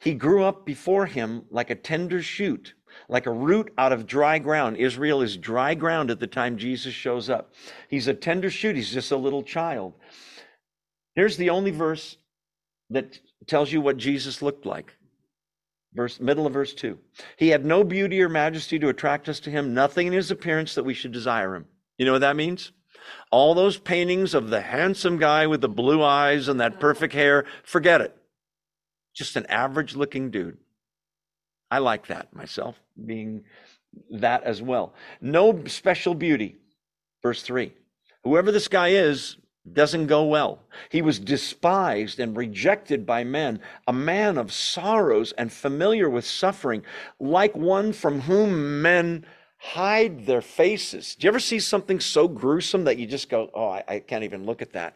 He grew up before him like a tender shoot, like a root out of dry ground. Israel is dry ground at the time Jesus shows up. He's a tender shoot. He's just a little child. Here's the only verse that tells you what Jesus looked like. Middle of verse 2. He had no beauty or majesty to attract us to him, nothing in his appearance that we should desire him. You know what that means? All those paintings of the handsome guy with the blue eyes and that perfect hair, forget it. Just an average looking dude. I like that myself, being that as well. No special beauty. Verse 3. Whoever this guy is doesn't go well. He was despised and rejected by men, a man of sorrows and familiar with suffering, like one from whom men hide their faces. Do you ever see something so gruesome that you just go, oh, I can't even look at that?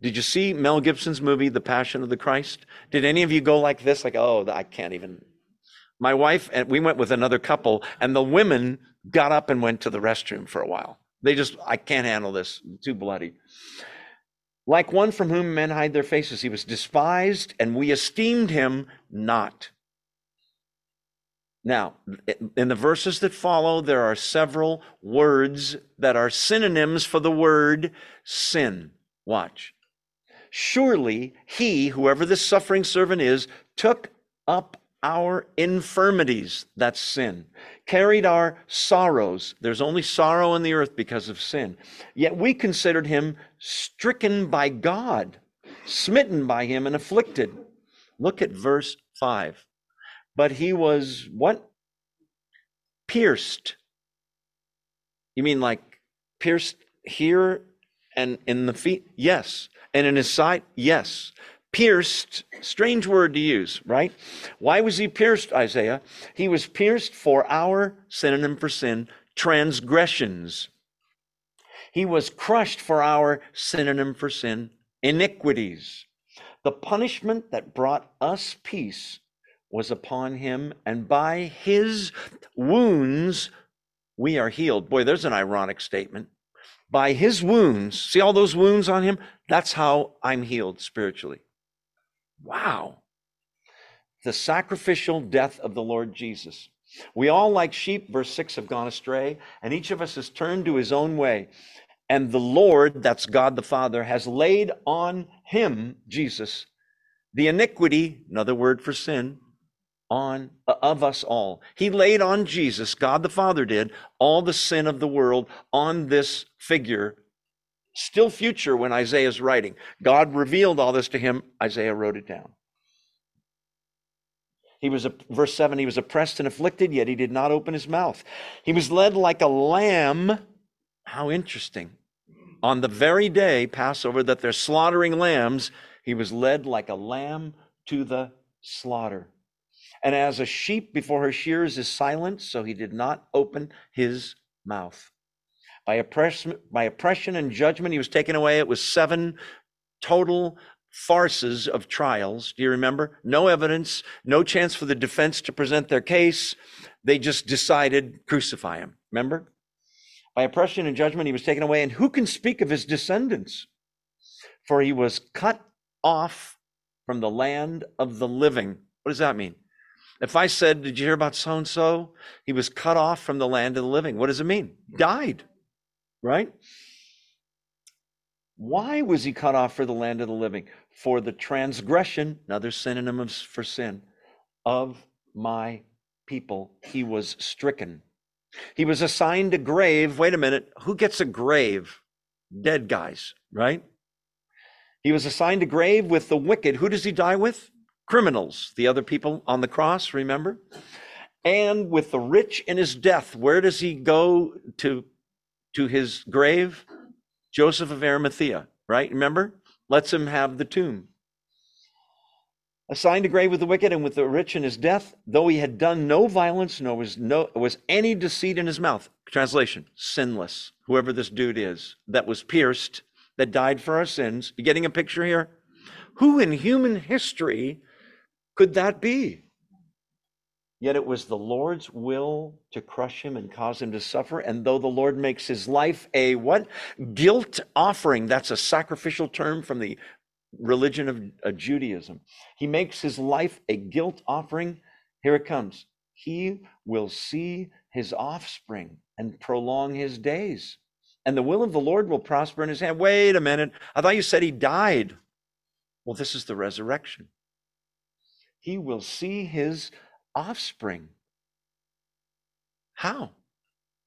Did you see Mel Gibson's movie, The Passion of the Christ? Did any of you go like this? Like, oh, I can't even. My wife, and we went with another couple, and the women got up and went to the restroom for a while. They just, I can't handle this, too bloody. Like one from whom men hide their faces, he was despised, and we esteemed him not. Now, in the verses that follow, there are several words that are synonyms for the word sin. Watch. Surely he, whoever this suffering servant is, took up our infirmities, that's sin, carried our sorrows. There's only sorrow in the earth because of sin. Yet we considered him stricken by God, smitten by him and afflicted. Look at verse 5. But he was what? Pierced. You mean like pierced here and in the feet? Yes. And in his side? Yes. Pierced, strange word to use, right? Why was he pierced, Isaiah? He was pierced for our, synonym for sin, transgressions. He was crushed for our, synonym for sin, iniquities. The punishment that brought us peace was upon him, and by his wounds we are healed. Boy, there's an ironic statement. By his wounds, see all those wounds on him? That's how I'm healed spiritually. Wow. The sacrificial death of the Lord Jesus. We all, like sheep, verse 6, have gone astray, and each of us has turned to his own way. And the Lord, that's God the Father, has laid on him, Jesus, the iniquity, another word for sin, of us all. He laid on Jesus, God the Father did, all the sin of the world on this figure. Still future when Isaiah's writing. God revealed all this to him. Isaiah wrote it down. He was, verse 7, he was oppressed and afflicted, yet he did not open his mouth. He was led like a lamb. How interesting. On the very day, Passover, that they're slaughtering lambs, he was led like a lamb to the slaughter. And as a sheep before her shearers is silent, so he did not open his mouth. By oppression and judgment, he was taken away. It was 7 total farces of trials. Do you remember? No evidence, no chance for the defense to present their case. They just decided, crucify him. Remember? By oppression and judgment, he was taken away. And who can speak of his descendants? For he was cut off from the land of the living. What does that mean? If I said, did you hear about so-and-so? He was cut off from the land of the living. What does it mean? Died, right? Why was he cut off for the land of the living? For the transgression, another synonym for sin, of my people, he was stricken. He was assigned a grave. Wait a minute. Who gets a grave? Dead guys, right? He was assigned a grave with the wicked. Who does he die with? Criminals, the other people on the cross, remember? And with the rich in his death, where does he go to his grave? Joseph of Arimathea, right? Remember? Lets him have the tomb. Assigned a grave with the wicked and with the rich in his death, though he had done no violence, nor was any deceit in his mouth. Translation, sinless, whoever this dude is that was pierced, that died for our sins. You getting a picture here? Who in human history could that be? Yet it was the Lord's will to crush him and cause him to suffer. And though the Lord makes his life a what? Guilt offering. That's a sacrificial term from the religion of Judaism. He makes his life a guilt offering. Here it comes. He will see his offspring and prolong his days. And the will of the Lord will prosper in his hand. Wait a minute. I thought you said he died. Well, this is the resurrection. He will see his offspring. How?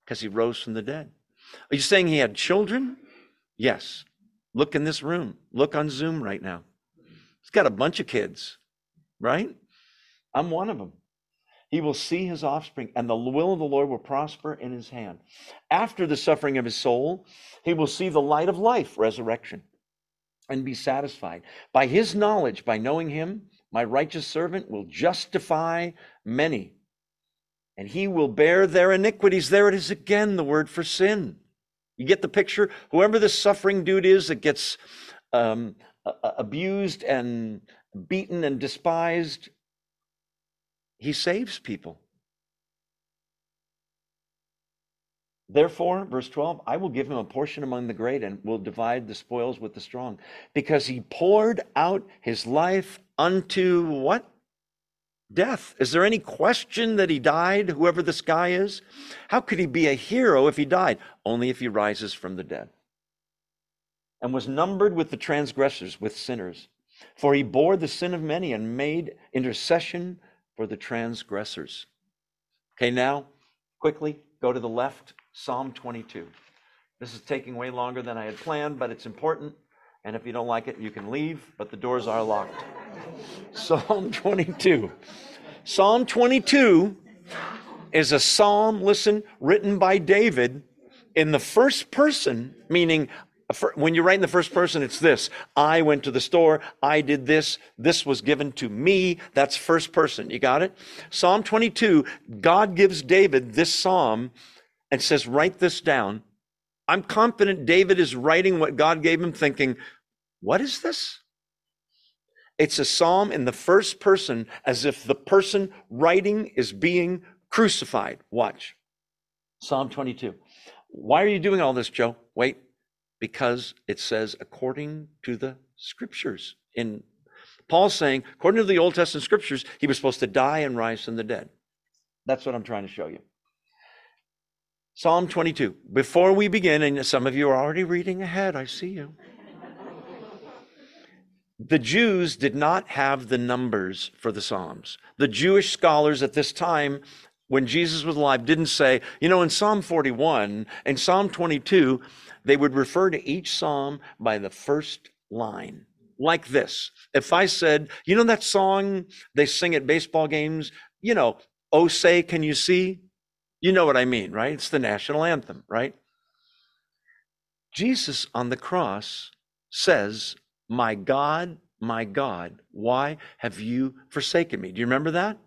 Because he rose from the dead. Are you saying he had children? Yes. Look in this room. Look on Zoom right now. He's got a bunch of kids, right? I'm one of them. He will see his offspring, and the will of the Lord will prosper in his hand. After the suffering of his soul, he will see the light of life, resurrection, and be satisfied. By his knowledge, by knowing him, my righteous servant will justify many, and he will bear their iniquities. There it is again, the word for sin. You get the picture? Whoever this suffering dude is that gets abused and beaten and despised, he saves people. Therefore, verse 12, I will give him a portion among the great and will divide the spoils with the strong, because he poured out his life unto what? Death. Is there any question that he died, whoever this guy is? How could he be a hero if he died? Only if he rises from the dead. And was numbered with the transgressors, with sinners. For he bore the sin of many and made intercession for the transgressors. Okay, now, quickly, go to the left, Psalm 22. This is taking way longer than I had planned, but it's important. And if you don't like it, you can leave, but the doors are locked. Psalm 22. Psalm 22 is a psalm, listen, written by David in the first person, meaning when you write in the first person, it's this. I went to the store. I did this. This was given to me. That's first person. You got it? Psalm 22, God gives David this psalm and says, write this down. I'm confident David is writing what God gave him thinking, what is this? It's a psalm in the first person as if the person writing is being crucified. Watch. Psalm 22. Why are you doing all this, Joe? Wait. Because it says, according to the scriptures. In Paul's saying, according to the Old Testament scriptures, he was supposed to die and rise from the dead. That's what I'm trying to show you. Psalm 22. Before we begin, and some of you are already reading ahead, I see you. The Jews did not have the numbers for the Psalms. The Jewish scholars at this time, when Jesus was alive, didn't say, you know, in Psalm 41 and Psalm 22, they would refer to each psalm by the first line, like this. If I said, you know that song they sing at baseball games, you know, "Oh Say Can You See?" You know what I mean, right? It's the national anthem, right? Jesus on the cross says, my God, why have you forsaken me? Do you remember that?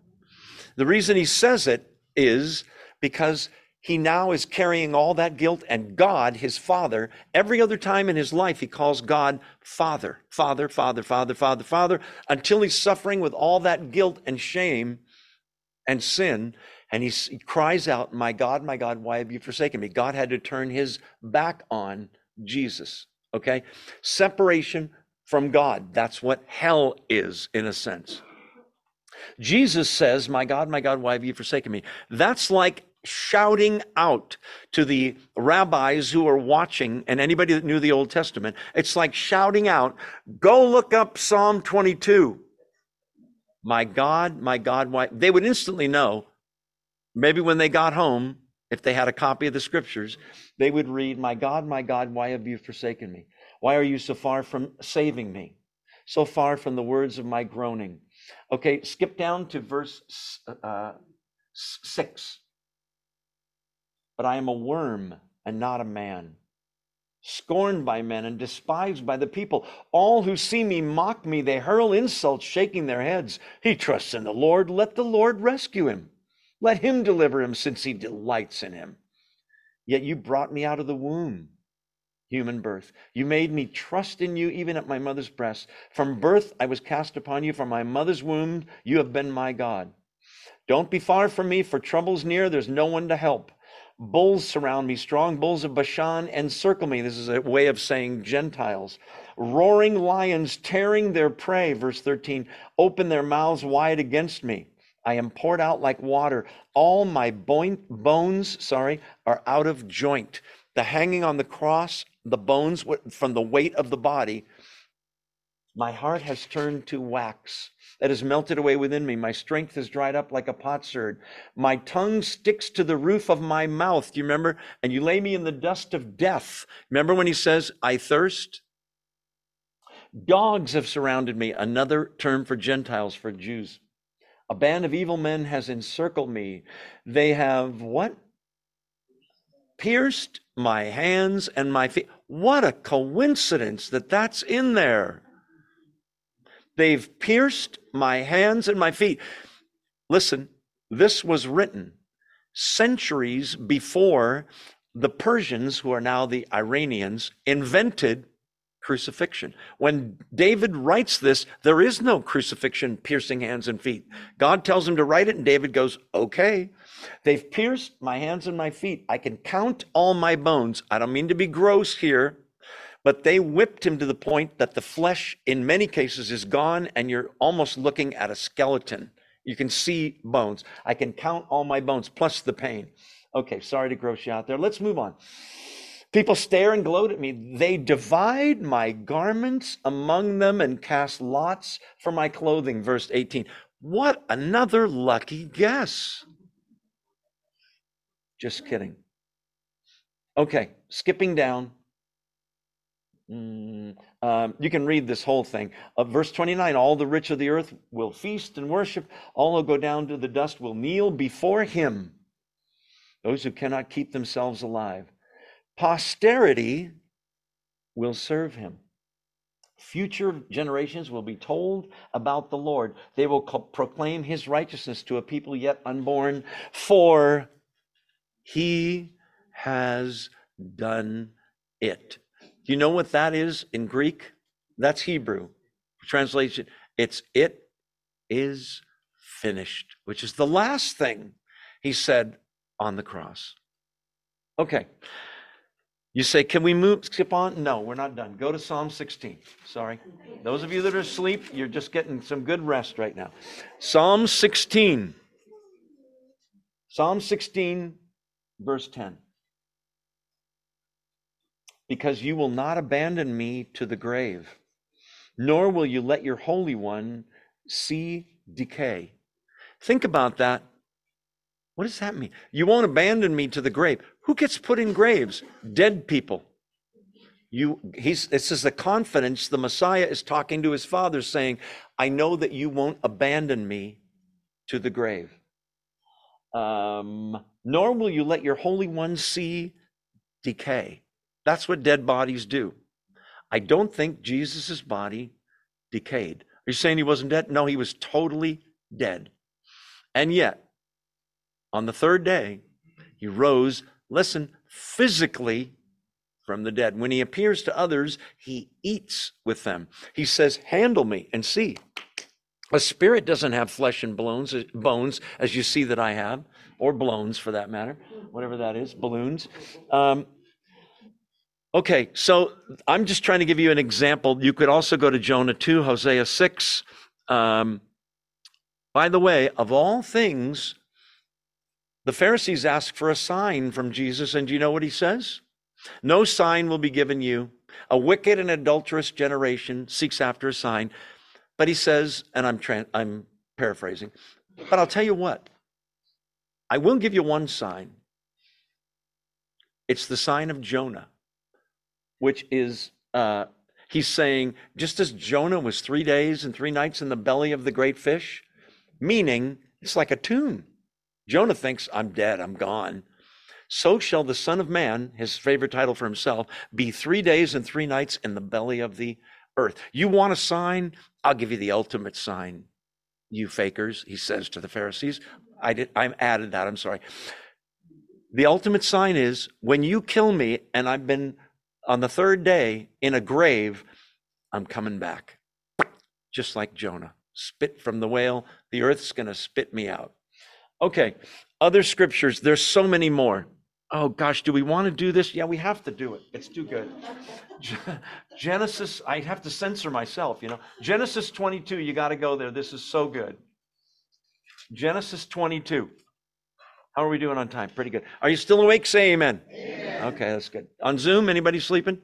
The reason he says it is because he now is carrying all that guilt, and God, his Father, every other time in his life, he calls God Father, Father, Father, Father, Father, Father, until he's suffering with all that guilt and shame and sin, and he cries out, my God, why have you forsaken me? God had to turn his back on Jesus, okay? Separation from God. That's what hell is, in a sense. Jesus says, my God, why have you forsaken me? That's like shouting out to the rabbis who are watching and anybody that knew the Old Testament. It's like shouting out, go look up Psalm 22. My God, why? They would instantly know, maybe when they got home, If they had a copy of the scriptures, they would read, my God, why have you forsaken me? Why are you so far from saving me? So far from the words of my groaning. Okay, skip down to verse 6. But I am a worm and not a man, scorned by men and despised by the people. All who see me mock me. They hurl insults, shaking their heads. He trusts in the Lord. Let the Lord rescue him. Let him deliver him, since he delights in him. Yet you brought me out of the womb, human birth. You made me trust in you even at my mother's breast. From birth I was cast upon you. From my mother's womb you have been my God. Don't be far from me, for trouble's near. There's no one to help. Bulls surround me, strong bulls of Bashan encircle me. This is a way of saying Gentiles. Roaring lions tearing their prey, verse 13, open their mouths wide against me. I am poured out like water. All my bones are out of joint. The hanging on the cross, the bones from the weight of the body. My heart has turned to wax. That has melted away within me. My strength has dried up like a potsherd. My tongue sticks to the roof of my mouth. Do you remember? And you lay me in the dust of death. Remember when he says, I thirst? Dogs have surrounded me. Another term for Gentiles, for Jews. A band of evil men has encircled me. They have what? Pierced my hands and my feet. What a coincidence that that's in there. They've pierced my hands and my feet. Listen, this was written centuries before the Persians, who are now the Iranians, invented crucifixion. When David writes this, there is no crucifixion, piercing hands and feet. God tells him to write it, and David goes, okay. They've pierced my hands and my feet. I can count all my bones. I don't mean to be gross here, but they whipped him to the point that the flesh, in many cases, is gone, and you're almost looking at a skeleton. You can see bones. I can count all my bones, plus the pain. Okay, sorry to gross you out there. Let's move on. People stare and gloat at me. They divide my garments among them and cast lots for my clothing, verse 18. What another lucky guess. Just kidding. Okay, skipping down. You can read this whole thing. Verse 29, all the rich of the earth will feast and worship. All who go down to the dust will kneel before him. Those who cannot keep themselves alive. Posterity will serve him. Future generations will be told about the Lord. They will proclaim his righteousness to a people yet unborn, for he has done it. You know what that is in Greek? That's Hebrew. Translation, it's it is finished, which is the last thing he said on the cross. Okay. You say, can we skip on? No, we're not done. Go to Psalm 16. Sorry. Those of you that are asleep, you're just getting some good rest right now. Psalm 16. Psalm 16, verse 10. Because you will not abandon me to the grave, nor will you let your Holy One see decay. Think about that. What does that mean? You won't abandon me to the grave. Who gets put in graves? Dead people. This is the confidence the Messiah is talking to his Father, saying, I know that you won't abandon me to the grave. Nor will you let your Holy One see decay. That's what dead bodies do. I don't think Jesus's body decayed. Are you saying he wasn't dead? No, he was totally dead. And yet, on the third day, he rose, listen, physically from the dead. When he appears to others, he eats with them. He says, handle me and see. A spirit doesn't have flesh and bones, as you see that I have, or blones for that matter, whatever that is, balloons. Okay, so I'm just trying to give you an example. You could also go to Jonah 2, Hosea 6. By the way, of all things, the Pharisees ask for a sign from Jesus, and do you know what he says? No sign will be given you. A wicked and adulterous generation seeks after a sign. But he says, and I'm paraphrasing, but I'll tell you what, I will give you one sign. It's the sign of Jonah, which is, he's saying, just as Jonah was 3 days and 3 nights in the belly of the great fish, meaning it's like a tomb. Jonah thinks, I'm dead, I'm gone. So shall the Son of Man, his favorite title for himself, be 3 days and 3 nights in the belly of the earth. You want a sign? I'll give you the ultimate sign, you fakers, he says to the Pharisees. I added that, I'm sorry. The ultimate sign is when you kill me and I've been on the 3rd day in a grave, I'm coming back. Just like Jonah, spit from the whale, the earth's going to spit me out. Okay, other scriptures, there's so many more. Oh gosh, do we want to do this? Yeah, we have to do it. It's too good. Genesis, I have to censor myself, you know. Genesis 22, you got to go there. This is so good. Genesis 22. How are we doing on time? Pretty good. Are you still awake? Say amen. Amen. Okay, that's good. On Zoom, anybody sleeping?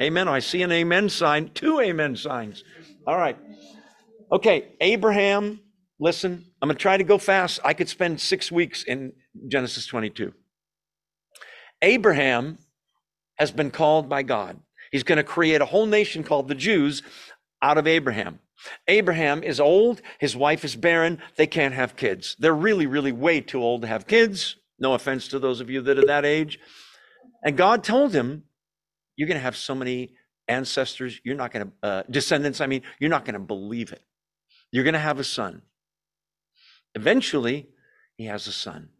Amen. Oh, I see an amen sign. 2 amen signs. All right. Okay, Abraham, listen, I'm going to try to go fast. I could spend 6 weeks in Genesis 22. Abraham has been called by God. He's going to create a whole nation called the Jews out of Abraham. Abraham is old. His wife is barren. They can't have kids. They're really, really way too old to have kids. No offense to those of you that are that age. And God told him, you're going to have so many ancestors. You're not going to, descendants. I mean, you're not going to believe it. You're going to have a son. Eventually, he has a son.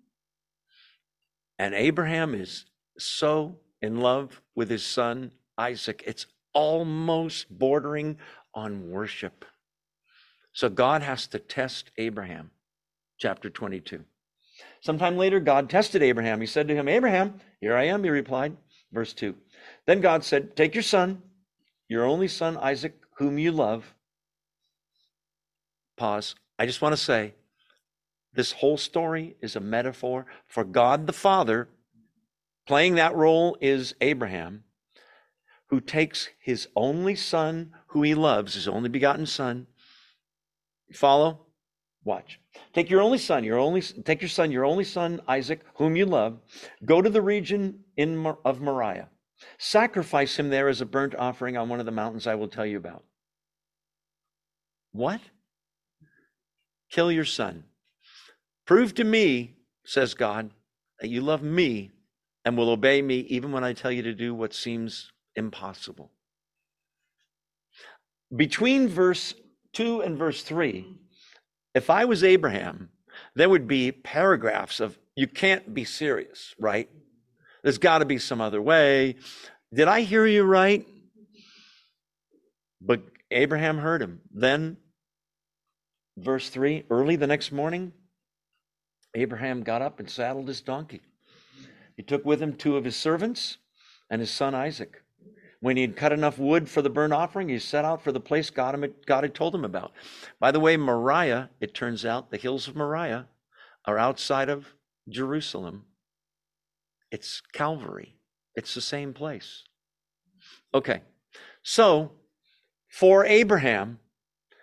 And Abraham is so in love with his son, Isaac. It's almost bordering on worship. So God has to test Abraham, chapter 22. Sometime later, God tested Abraham. He said to him, Abraham, here I am, he replied. Verse 2. Then God said, take your son, your only son, Isaac, whom you love. Pause. I just want to say, this whole story is a metaphor for God the Father. Playing that role is Abraham, who takes his only son, who he loves, his only begotten son. Follow? Watch. Take your only son, Isaac, whom you love. Go to the region of Moriah. Sacrifice him there as a burnt offering on one of the mountains I will tell you about. What? Kill your son. Prove to me, says God, that you love me and will obey me even when I tell you to do what seems impossible. Between verse 2 and verse 3, if I was Abraham, there would be paragraphs of, you can't be serious, right? There's got to be some other way. Did I hear you right? But Abraham heard him. Then, verse 3, early the next morning, Abraham got up and saddled his donkey. He took with him 2 of his servants and his son Isaac. When he had cut enough wood for the burnt offering, he set out for the place God had told him about. By the way, Moriah, it turns out, the hills of Moriah are outside of Jerusalem. It's Calvary. It's the same place. Okay, so for Abraham,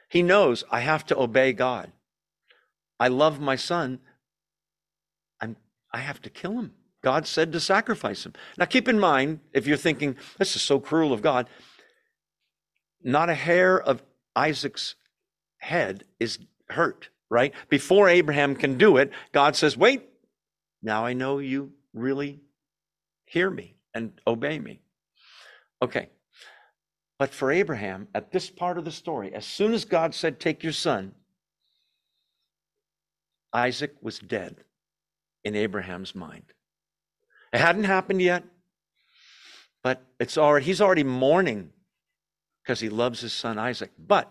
he knows I have to obey God. I love my son. I have to kill him. God said to sacrifice him. Now keep in mind, if you're thinking, this is so cruel of God, not a hair of Isaac's head is hurt, right? Before Abraham can do it, God says, wait, now I know you really hear me and obey me. Okay. But for Abraham, at this part of the story, as soon as God said, take your son, Isaac was dead in Abraham's mind. It hadn't happened yet, but he's already mourning because he loves his son Isaac, but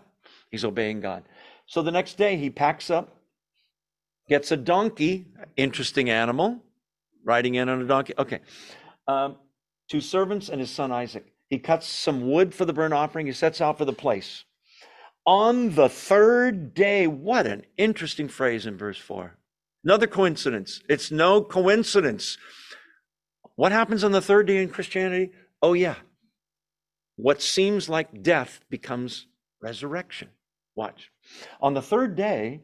he's obeying God. So the next day he packs up, gets a donkey, interesting animal, riding in on a donkey. Okay. 2 servants and his son Isaac. He cuts some wood for the burnt offering. He sets out for the place. On the 3rd day, what an interesting phrase in verse 4. Another coincidence. It's no coincidence. What happens on the 3rd day in Christianity? Oh, yeah. What seems like death becomes resurrection. Watch. On the 3rd day,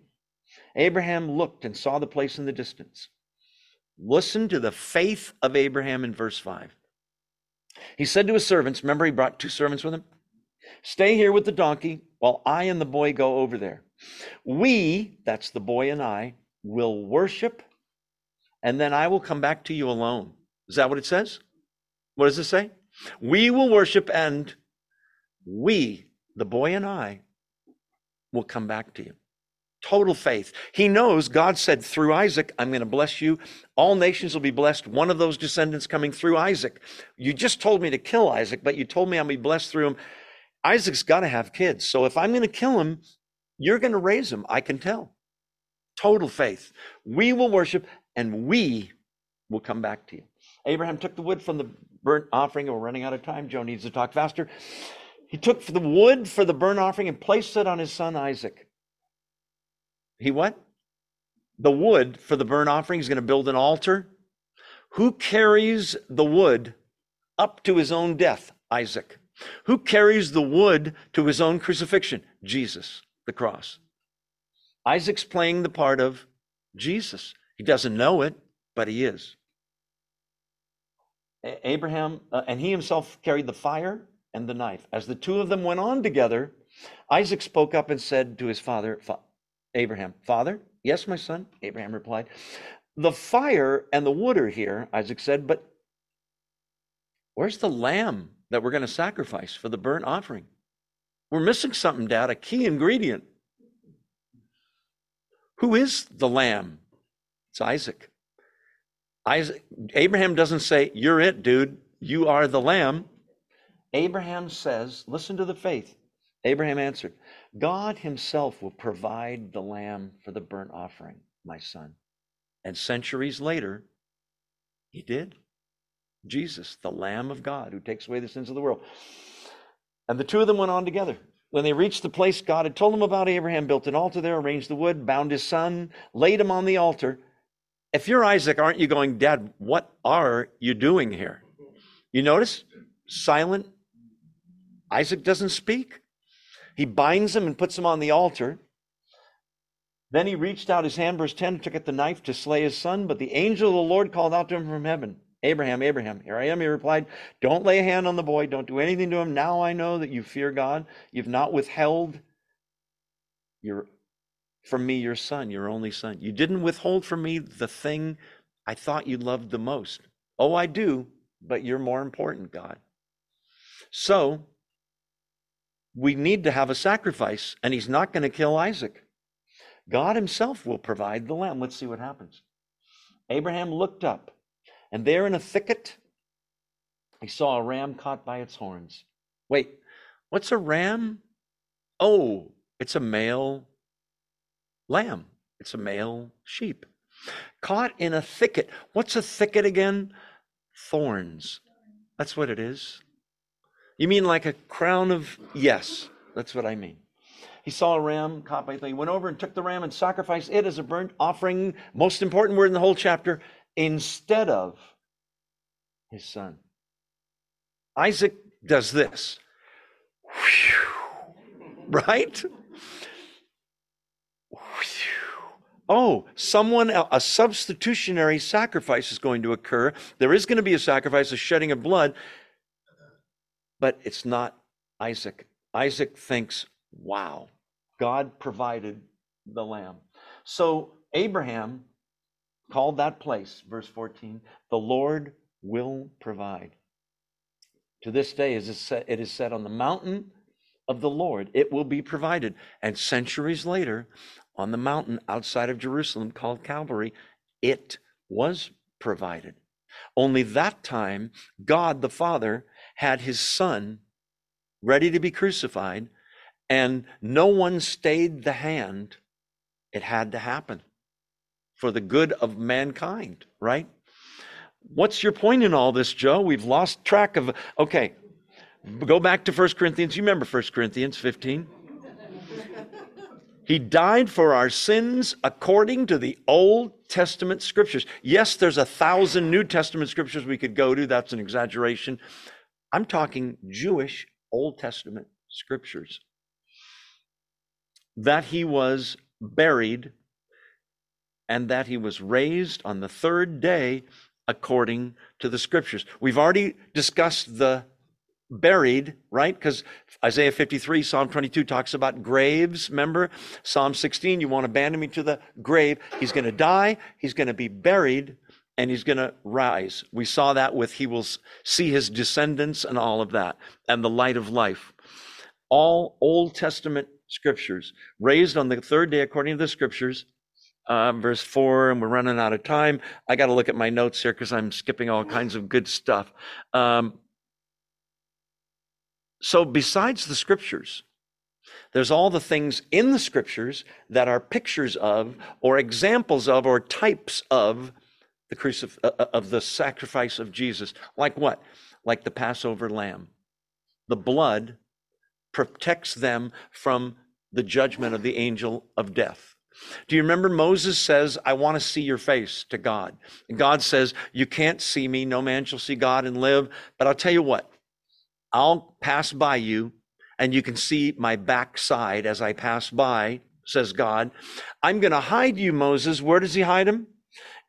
Abraham looked and saw the place in the distance. Listen to the faith of Abraham in verse 5. He said to his servants, remember he brought two servants with him? Stay here with the donkey while I and the boy go over there. We, that's the boy and I, will worship, and then I will come back to you alone. Is that what it says? What does it say? We will worship, and we, the boy and I, will come back to you. Total faith. He knows God said through Isaac, I'm going to bless you. All nations will be blessed. One of those descendants coming through Isaac. You just told me to kill Isaac, but you told me I'll be blessed through him. Isaac's got to have kids. So if I'm going to kill him, you're going to raise him. I can tell. Total faith. We will worship and we will come back to you. Abraham took the wood from the burnt offering. We're running out of time. Joe needs to talk faster. He took the wood for the burnt offering and placed it on his son Isaac. He what? The wood for the burnt offering. He's going to build an altar. Who carries the wood up to his own death? Isaac. Who carries the wood to his own crucifixion? Jesus, the cross. Isaac's playing the part of Jesus. He doesn't know it, but he is. Abraham, and he himself carried the fire and the knife. As the two of them went on together, Isaac spoke up and said to his father, Abraham, Father? Yes, my son, Abraham replied. The fire and the wood are here, Isaac said, but where's the lamb that we're going to sacrifice for the burnt offering? We're missing something, Dad, a key ingredient. Who is the lamb? It's Isaac. Abraham doesn't say, you're it, dude. You are the lamb. Abraham says, listen to the faith. Abraham answered, God himself will provide the lamb for the burnt offering, my son. And centuries later, he did. Jesus, the Lamb of God, who takes away the sins of the world. And the two of them went on together. When they reached the place God had told them about, Abraham built an altar there, arranged the wood, bound his son, laid him on the altar. If you're Isaac, aren't you going, Dad, what are you doing here? You notice? Silent. Isaac doesn't speak. He binds him and puts him on the altar. Then he reached out his hand, verse 10, took up the knife to slay his son, but the angel of the Lord called out to him from heaven. Abraham, Abraham, here I am, he replied. Don't lay a hand on the boy. Don't do anything to him. Now I know that you fear God. You've not withheld from me your son, your only son. You didn't withhold from me the thing I thought you loved the most. Oh, I do, but you're more important, God. So we need to have a sacrifice, and he's not going to kill Isaac. God himself will provide the lamb. Let's see what happens. Abraham looked up. And there in a thicket, he saw a ram caught by its horns. Wait, what's a ram? Oh, it's a male lamb. It's a male sheep. Caught in a thicket. What's a thicket again? Thorns. That's what it is. You mean like a crown of... Yes, that's what I mean. He saw a ram caught by a thing. He went over and took the ram and sacrificed it as a burnt offering. Most important word in the whole chapter. Instead of his son. Isaac does this. Right? Oh, a substitutionary sacrifice is going to occur. There is going to be a sacrifice, a shedding of blood, but it's not Isaac. Isaac thinks, wow, God provided the lamb. So Abraham called that place, verse 14, the Lord will provide. To this day, it is said on the mountain of the Lord, it will be provided. And centuries later, on the mountain outside of Jerusalem called Calvary, it was provided. Only that time, God the Father had his son ready to be crucified, and no one stayed the hand. It had to happen. For the good of mankind, right? What's your point in all this, Joe? We've lost track of... Okay, go back to 1 Corinthians. You remember 1 Corinthians 15? He died for our sins according to the Old Testament scriptures. Yes, there's 1,000 New Testament scriptures we could go to. That's an exaggeration. I'm talking Jewish Old Testament scriptures. That he was buried... and that he was raised on the third day according to the scriptures. We've already discussed the buried, right? Because Isaiah 53, Psalm 22 talks about graves, remember? Psalm 16, you won't abandon me to the grave. He's going to die, he's going to be buried, and he's going to rise. We saw that with he will see his descendants and all of that, and the light of life. All Old Testament scriptures, raised on the third day according to the scriptures, verse 4, and we're running out of time. I got to look at my notes here because I'm skipping all kinds of good stuff. So besides the scriptures, there's all the things in the scriptures that are pictures of or examples of or types of the sacrifice of Jesus. Like what? Like the Passover lamb. The blood protects them from the judgment of the angel of death. Do you remember Moses says, I want to see your face to God. And God says, you can't see me. No man shall see God and live. But I'll tell you what. I'll pass by you, and you can see my backside as I pass by, says God. I'm going to hide you, Moses. Where does he hide him?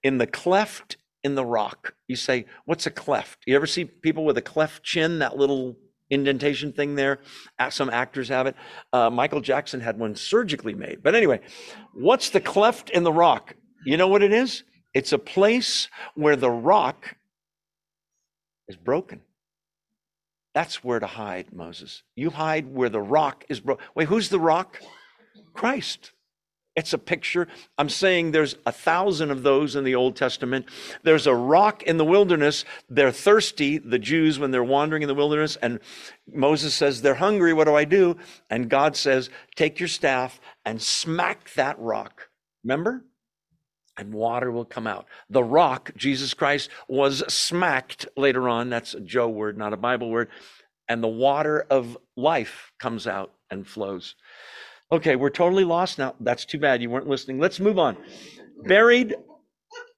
In the cleft in the rock. You say, what's a cleft? You ever see people with a cleft chin, that little indentation thing there? Some actors have it. Michael Jackson had one surgically made. But anyway, what's the cleft in the rock? You know what it is? It's a place where the rock is broken. That's where to hide, Moses. You hide where the rock is broken. Wait, who's the rock? Christ. It's a picture. I'm saying there's 1,000 of those in the Old Testament. There's a rock in the wilderness. They're thirsty, the Jews, when they're wandering in the wilderness. And Moses says, they're hungry. What do I do? And God says, take your staff and smack that rock. Remember? And water will come out. The rock, Jesus Christ, was smacked later on. That's a Joe word, not a Bible word. And the water of life comes out and flows. Okay, we're totally lost now. That's too bad. You weren't listening. Let's move on. Buried.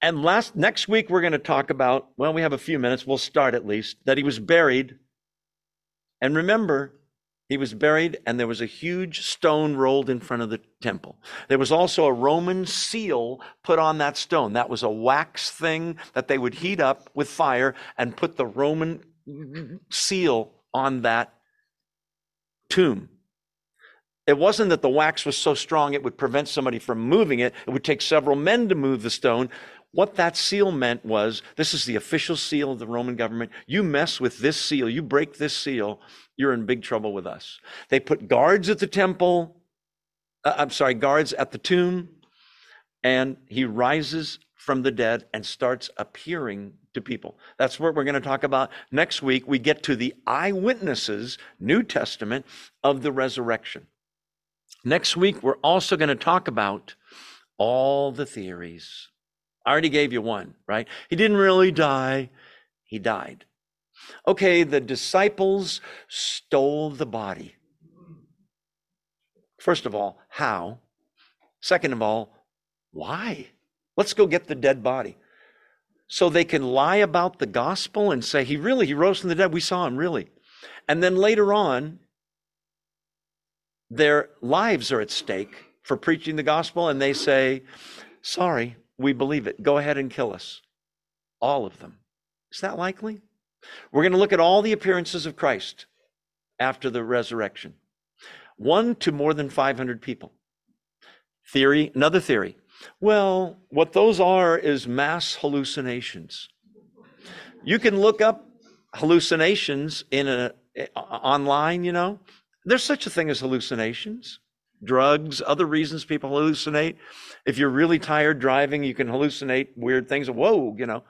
And next week, we're going to talk about, well, we have a few minutes. We'll start at least, that he was buried. And remember, he was buried, and there was a huge stone rolled in front of the temple. There was also a Roman seal put on that stone. That was a wax thing that they would heat up with fire and put the Roman seal on that tomb. It wasn't that the wax was so strong it would prevent somebody from moving it. It would take several men to move the stone. What that seal meant was, this is the official seal of the Roman government. You mess with this seal, you break this seal, you're in big trouble with us. They put guards at the temple, guards at the tomb, and he rises from the dead and starts appearing to people. That's what we're going to talk about next week. We get to the eyewitnesses, New Testament, of the resurrection. Next week, we're also going to talk about all the theories. I already gave you one, right? He didn't really die. He died. Okay, the disciples stole the body. First of all, how? Second of all, why? Let's go get the dead body. So they can lie about the gospel and say, he rose from the dead. We saw him, really. And then later on, their lives are at stake for preaching the gospel. And they say, sorry. We believe it. Go ahead and kill us. All of them. Is that likely? We're going to look at all the appearances of Christ after the resurrection. One to more than 500 people. Another theory. Well, what those are is mass hallucinations. You can look up hallucinations online, you know. There's such a thing as hallucinations. Drugs, other reasons people hallucinate. If you're really tired driving, you can hallucinate weird things. Whoa, you know.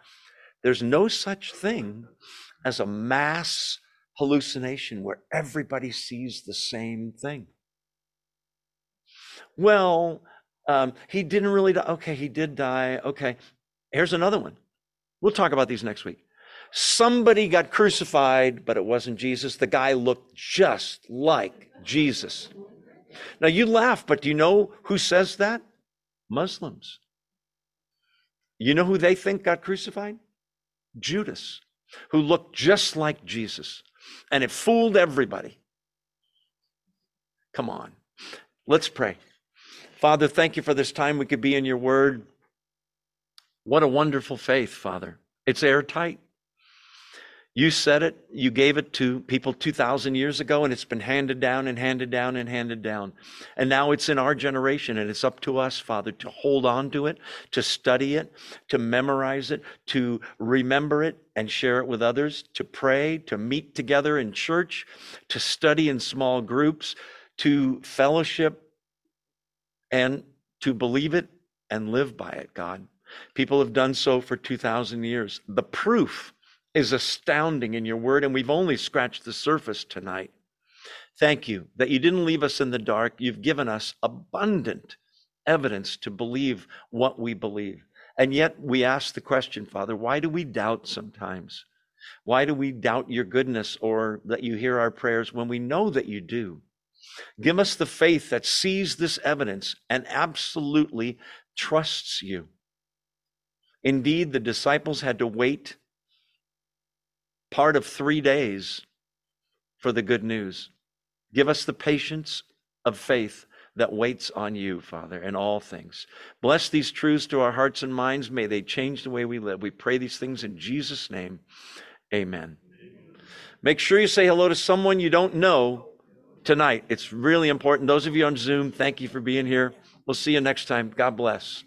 There's no such thing as a mass hallucination where everybody sees the same thing. Well, he didn't really die. Okay, he did die. Okay, here's another one. We'll talk about these next week. Somebody got crucified, but it wasn't Jesus. The guy looked just like Jesus. Now, you laugh, but do you know who says that? Muslims. You know who they think got crucified? Judas, who looked just like Jesus, and it fooled everybody. Come on. Let's pray. Father, thank you for this time we could be in your word. What a wonderful faith, Father. It's airtight. You said it, you gave it to people 2,000 years ago, and it's been handed down and handed down and handed down. And now it's in our generation, and it's up to us, Father, to hold on to it, to study it, to memorize it, to remember it and share it with others, to pray, to meet together in church, to study in small groups, to fellowship, and to believe it and live by it, God. People have done so for 2,000 years. The proof is astounding in your word, and we've only scratched the surface tonight. Thank you that you didn't leave us in the dark. You've given us abundant evidence to believe what we believe. And yet we ask the question, Father, why do we doubt sometimes? Why do we doubt your goodness or that you hear our prayers when we know that you do? Give us the faith that sees this evidence and absolutely trusts you. Indeed, the disciples had to wait part of 3 days for the good news. Give us the patience of faith that waits on you, Father, in all things. Bless these truths to our hearts and minds. May they change the way we live. We pray these things in Jesus' name. Amen. Make sure you say hello to someone you don't know tonight. It's really important. Those of you on Zoom, thank you for being here. We'll see you next time. God bless.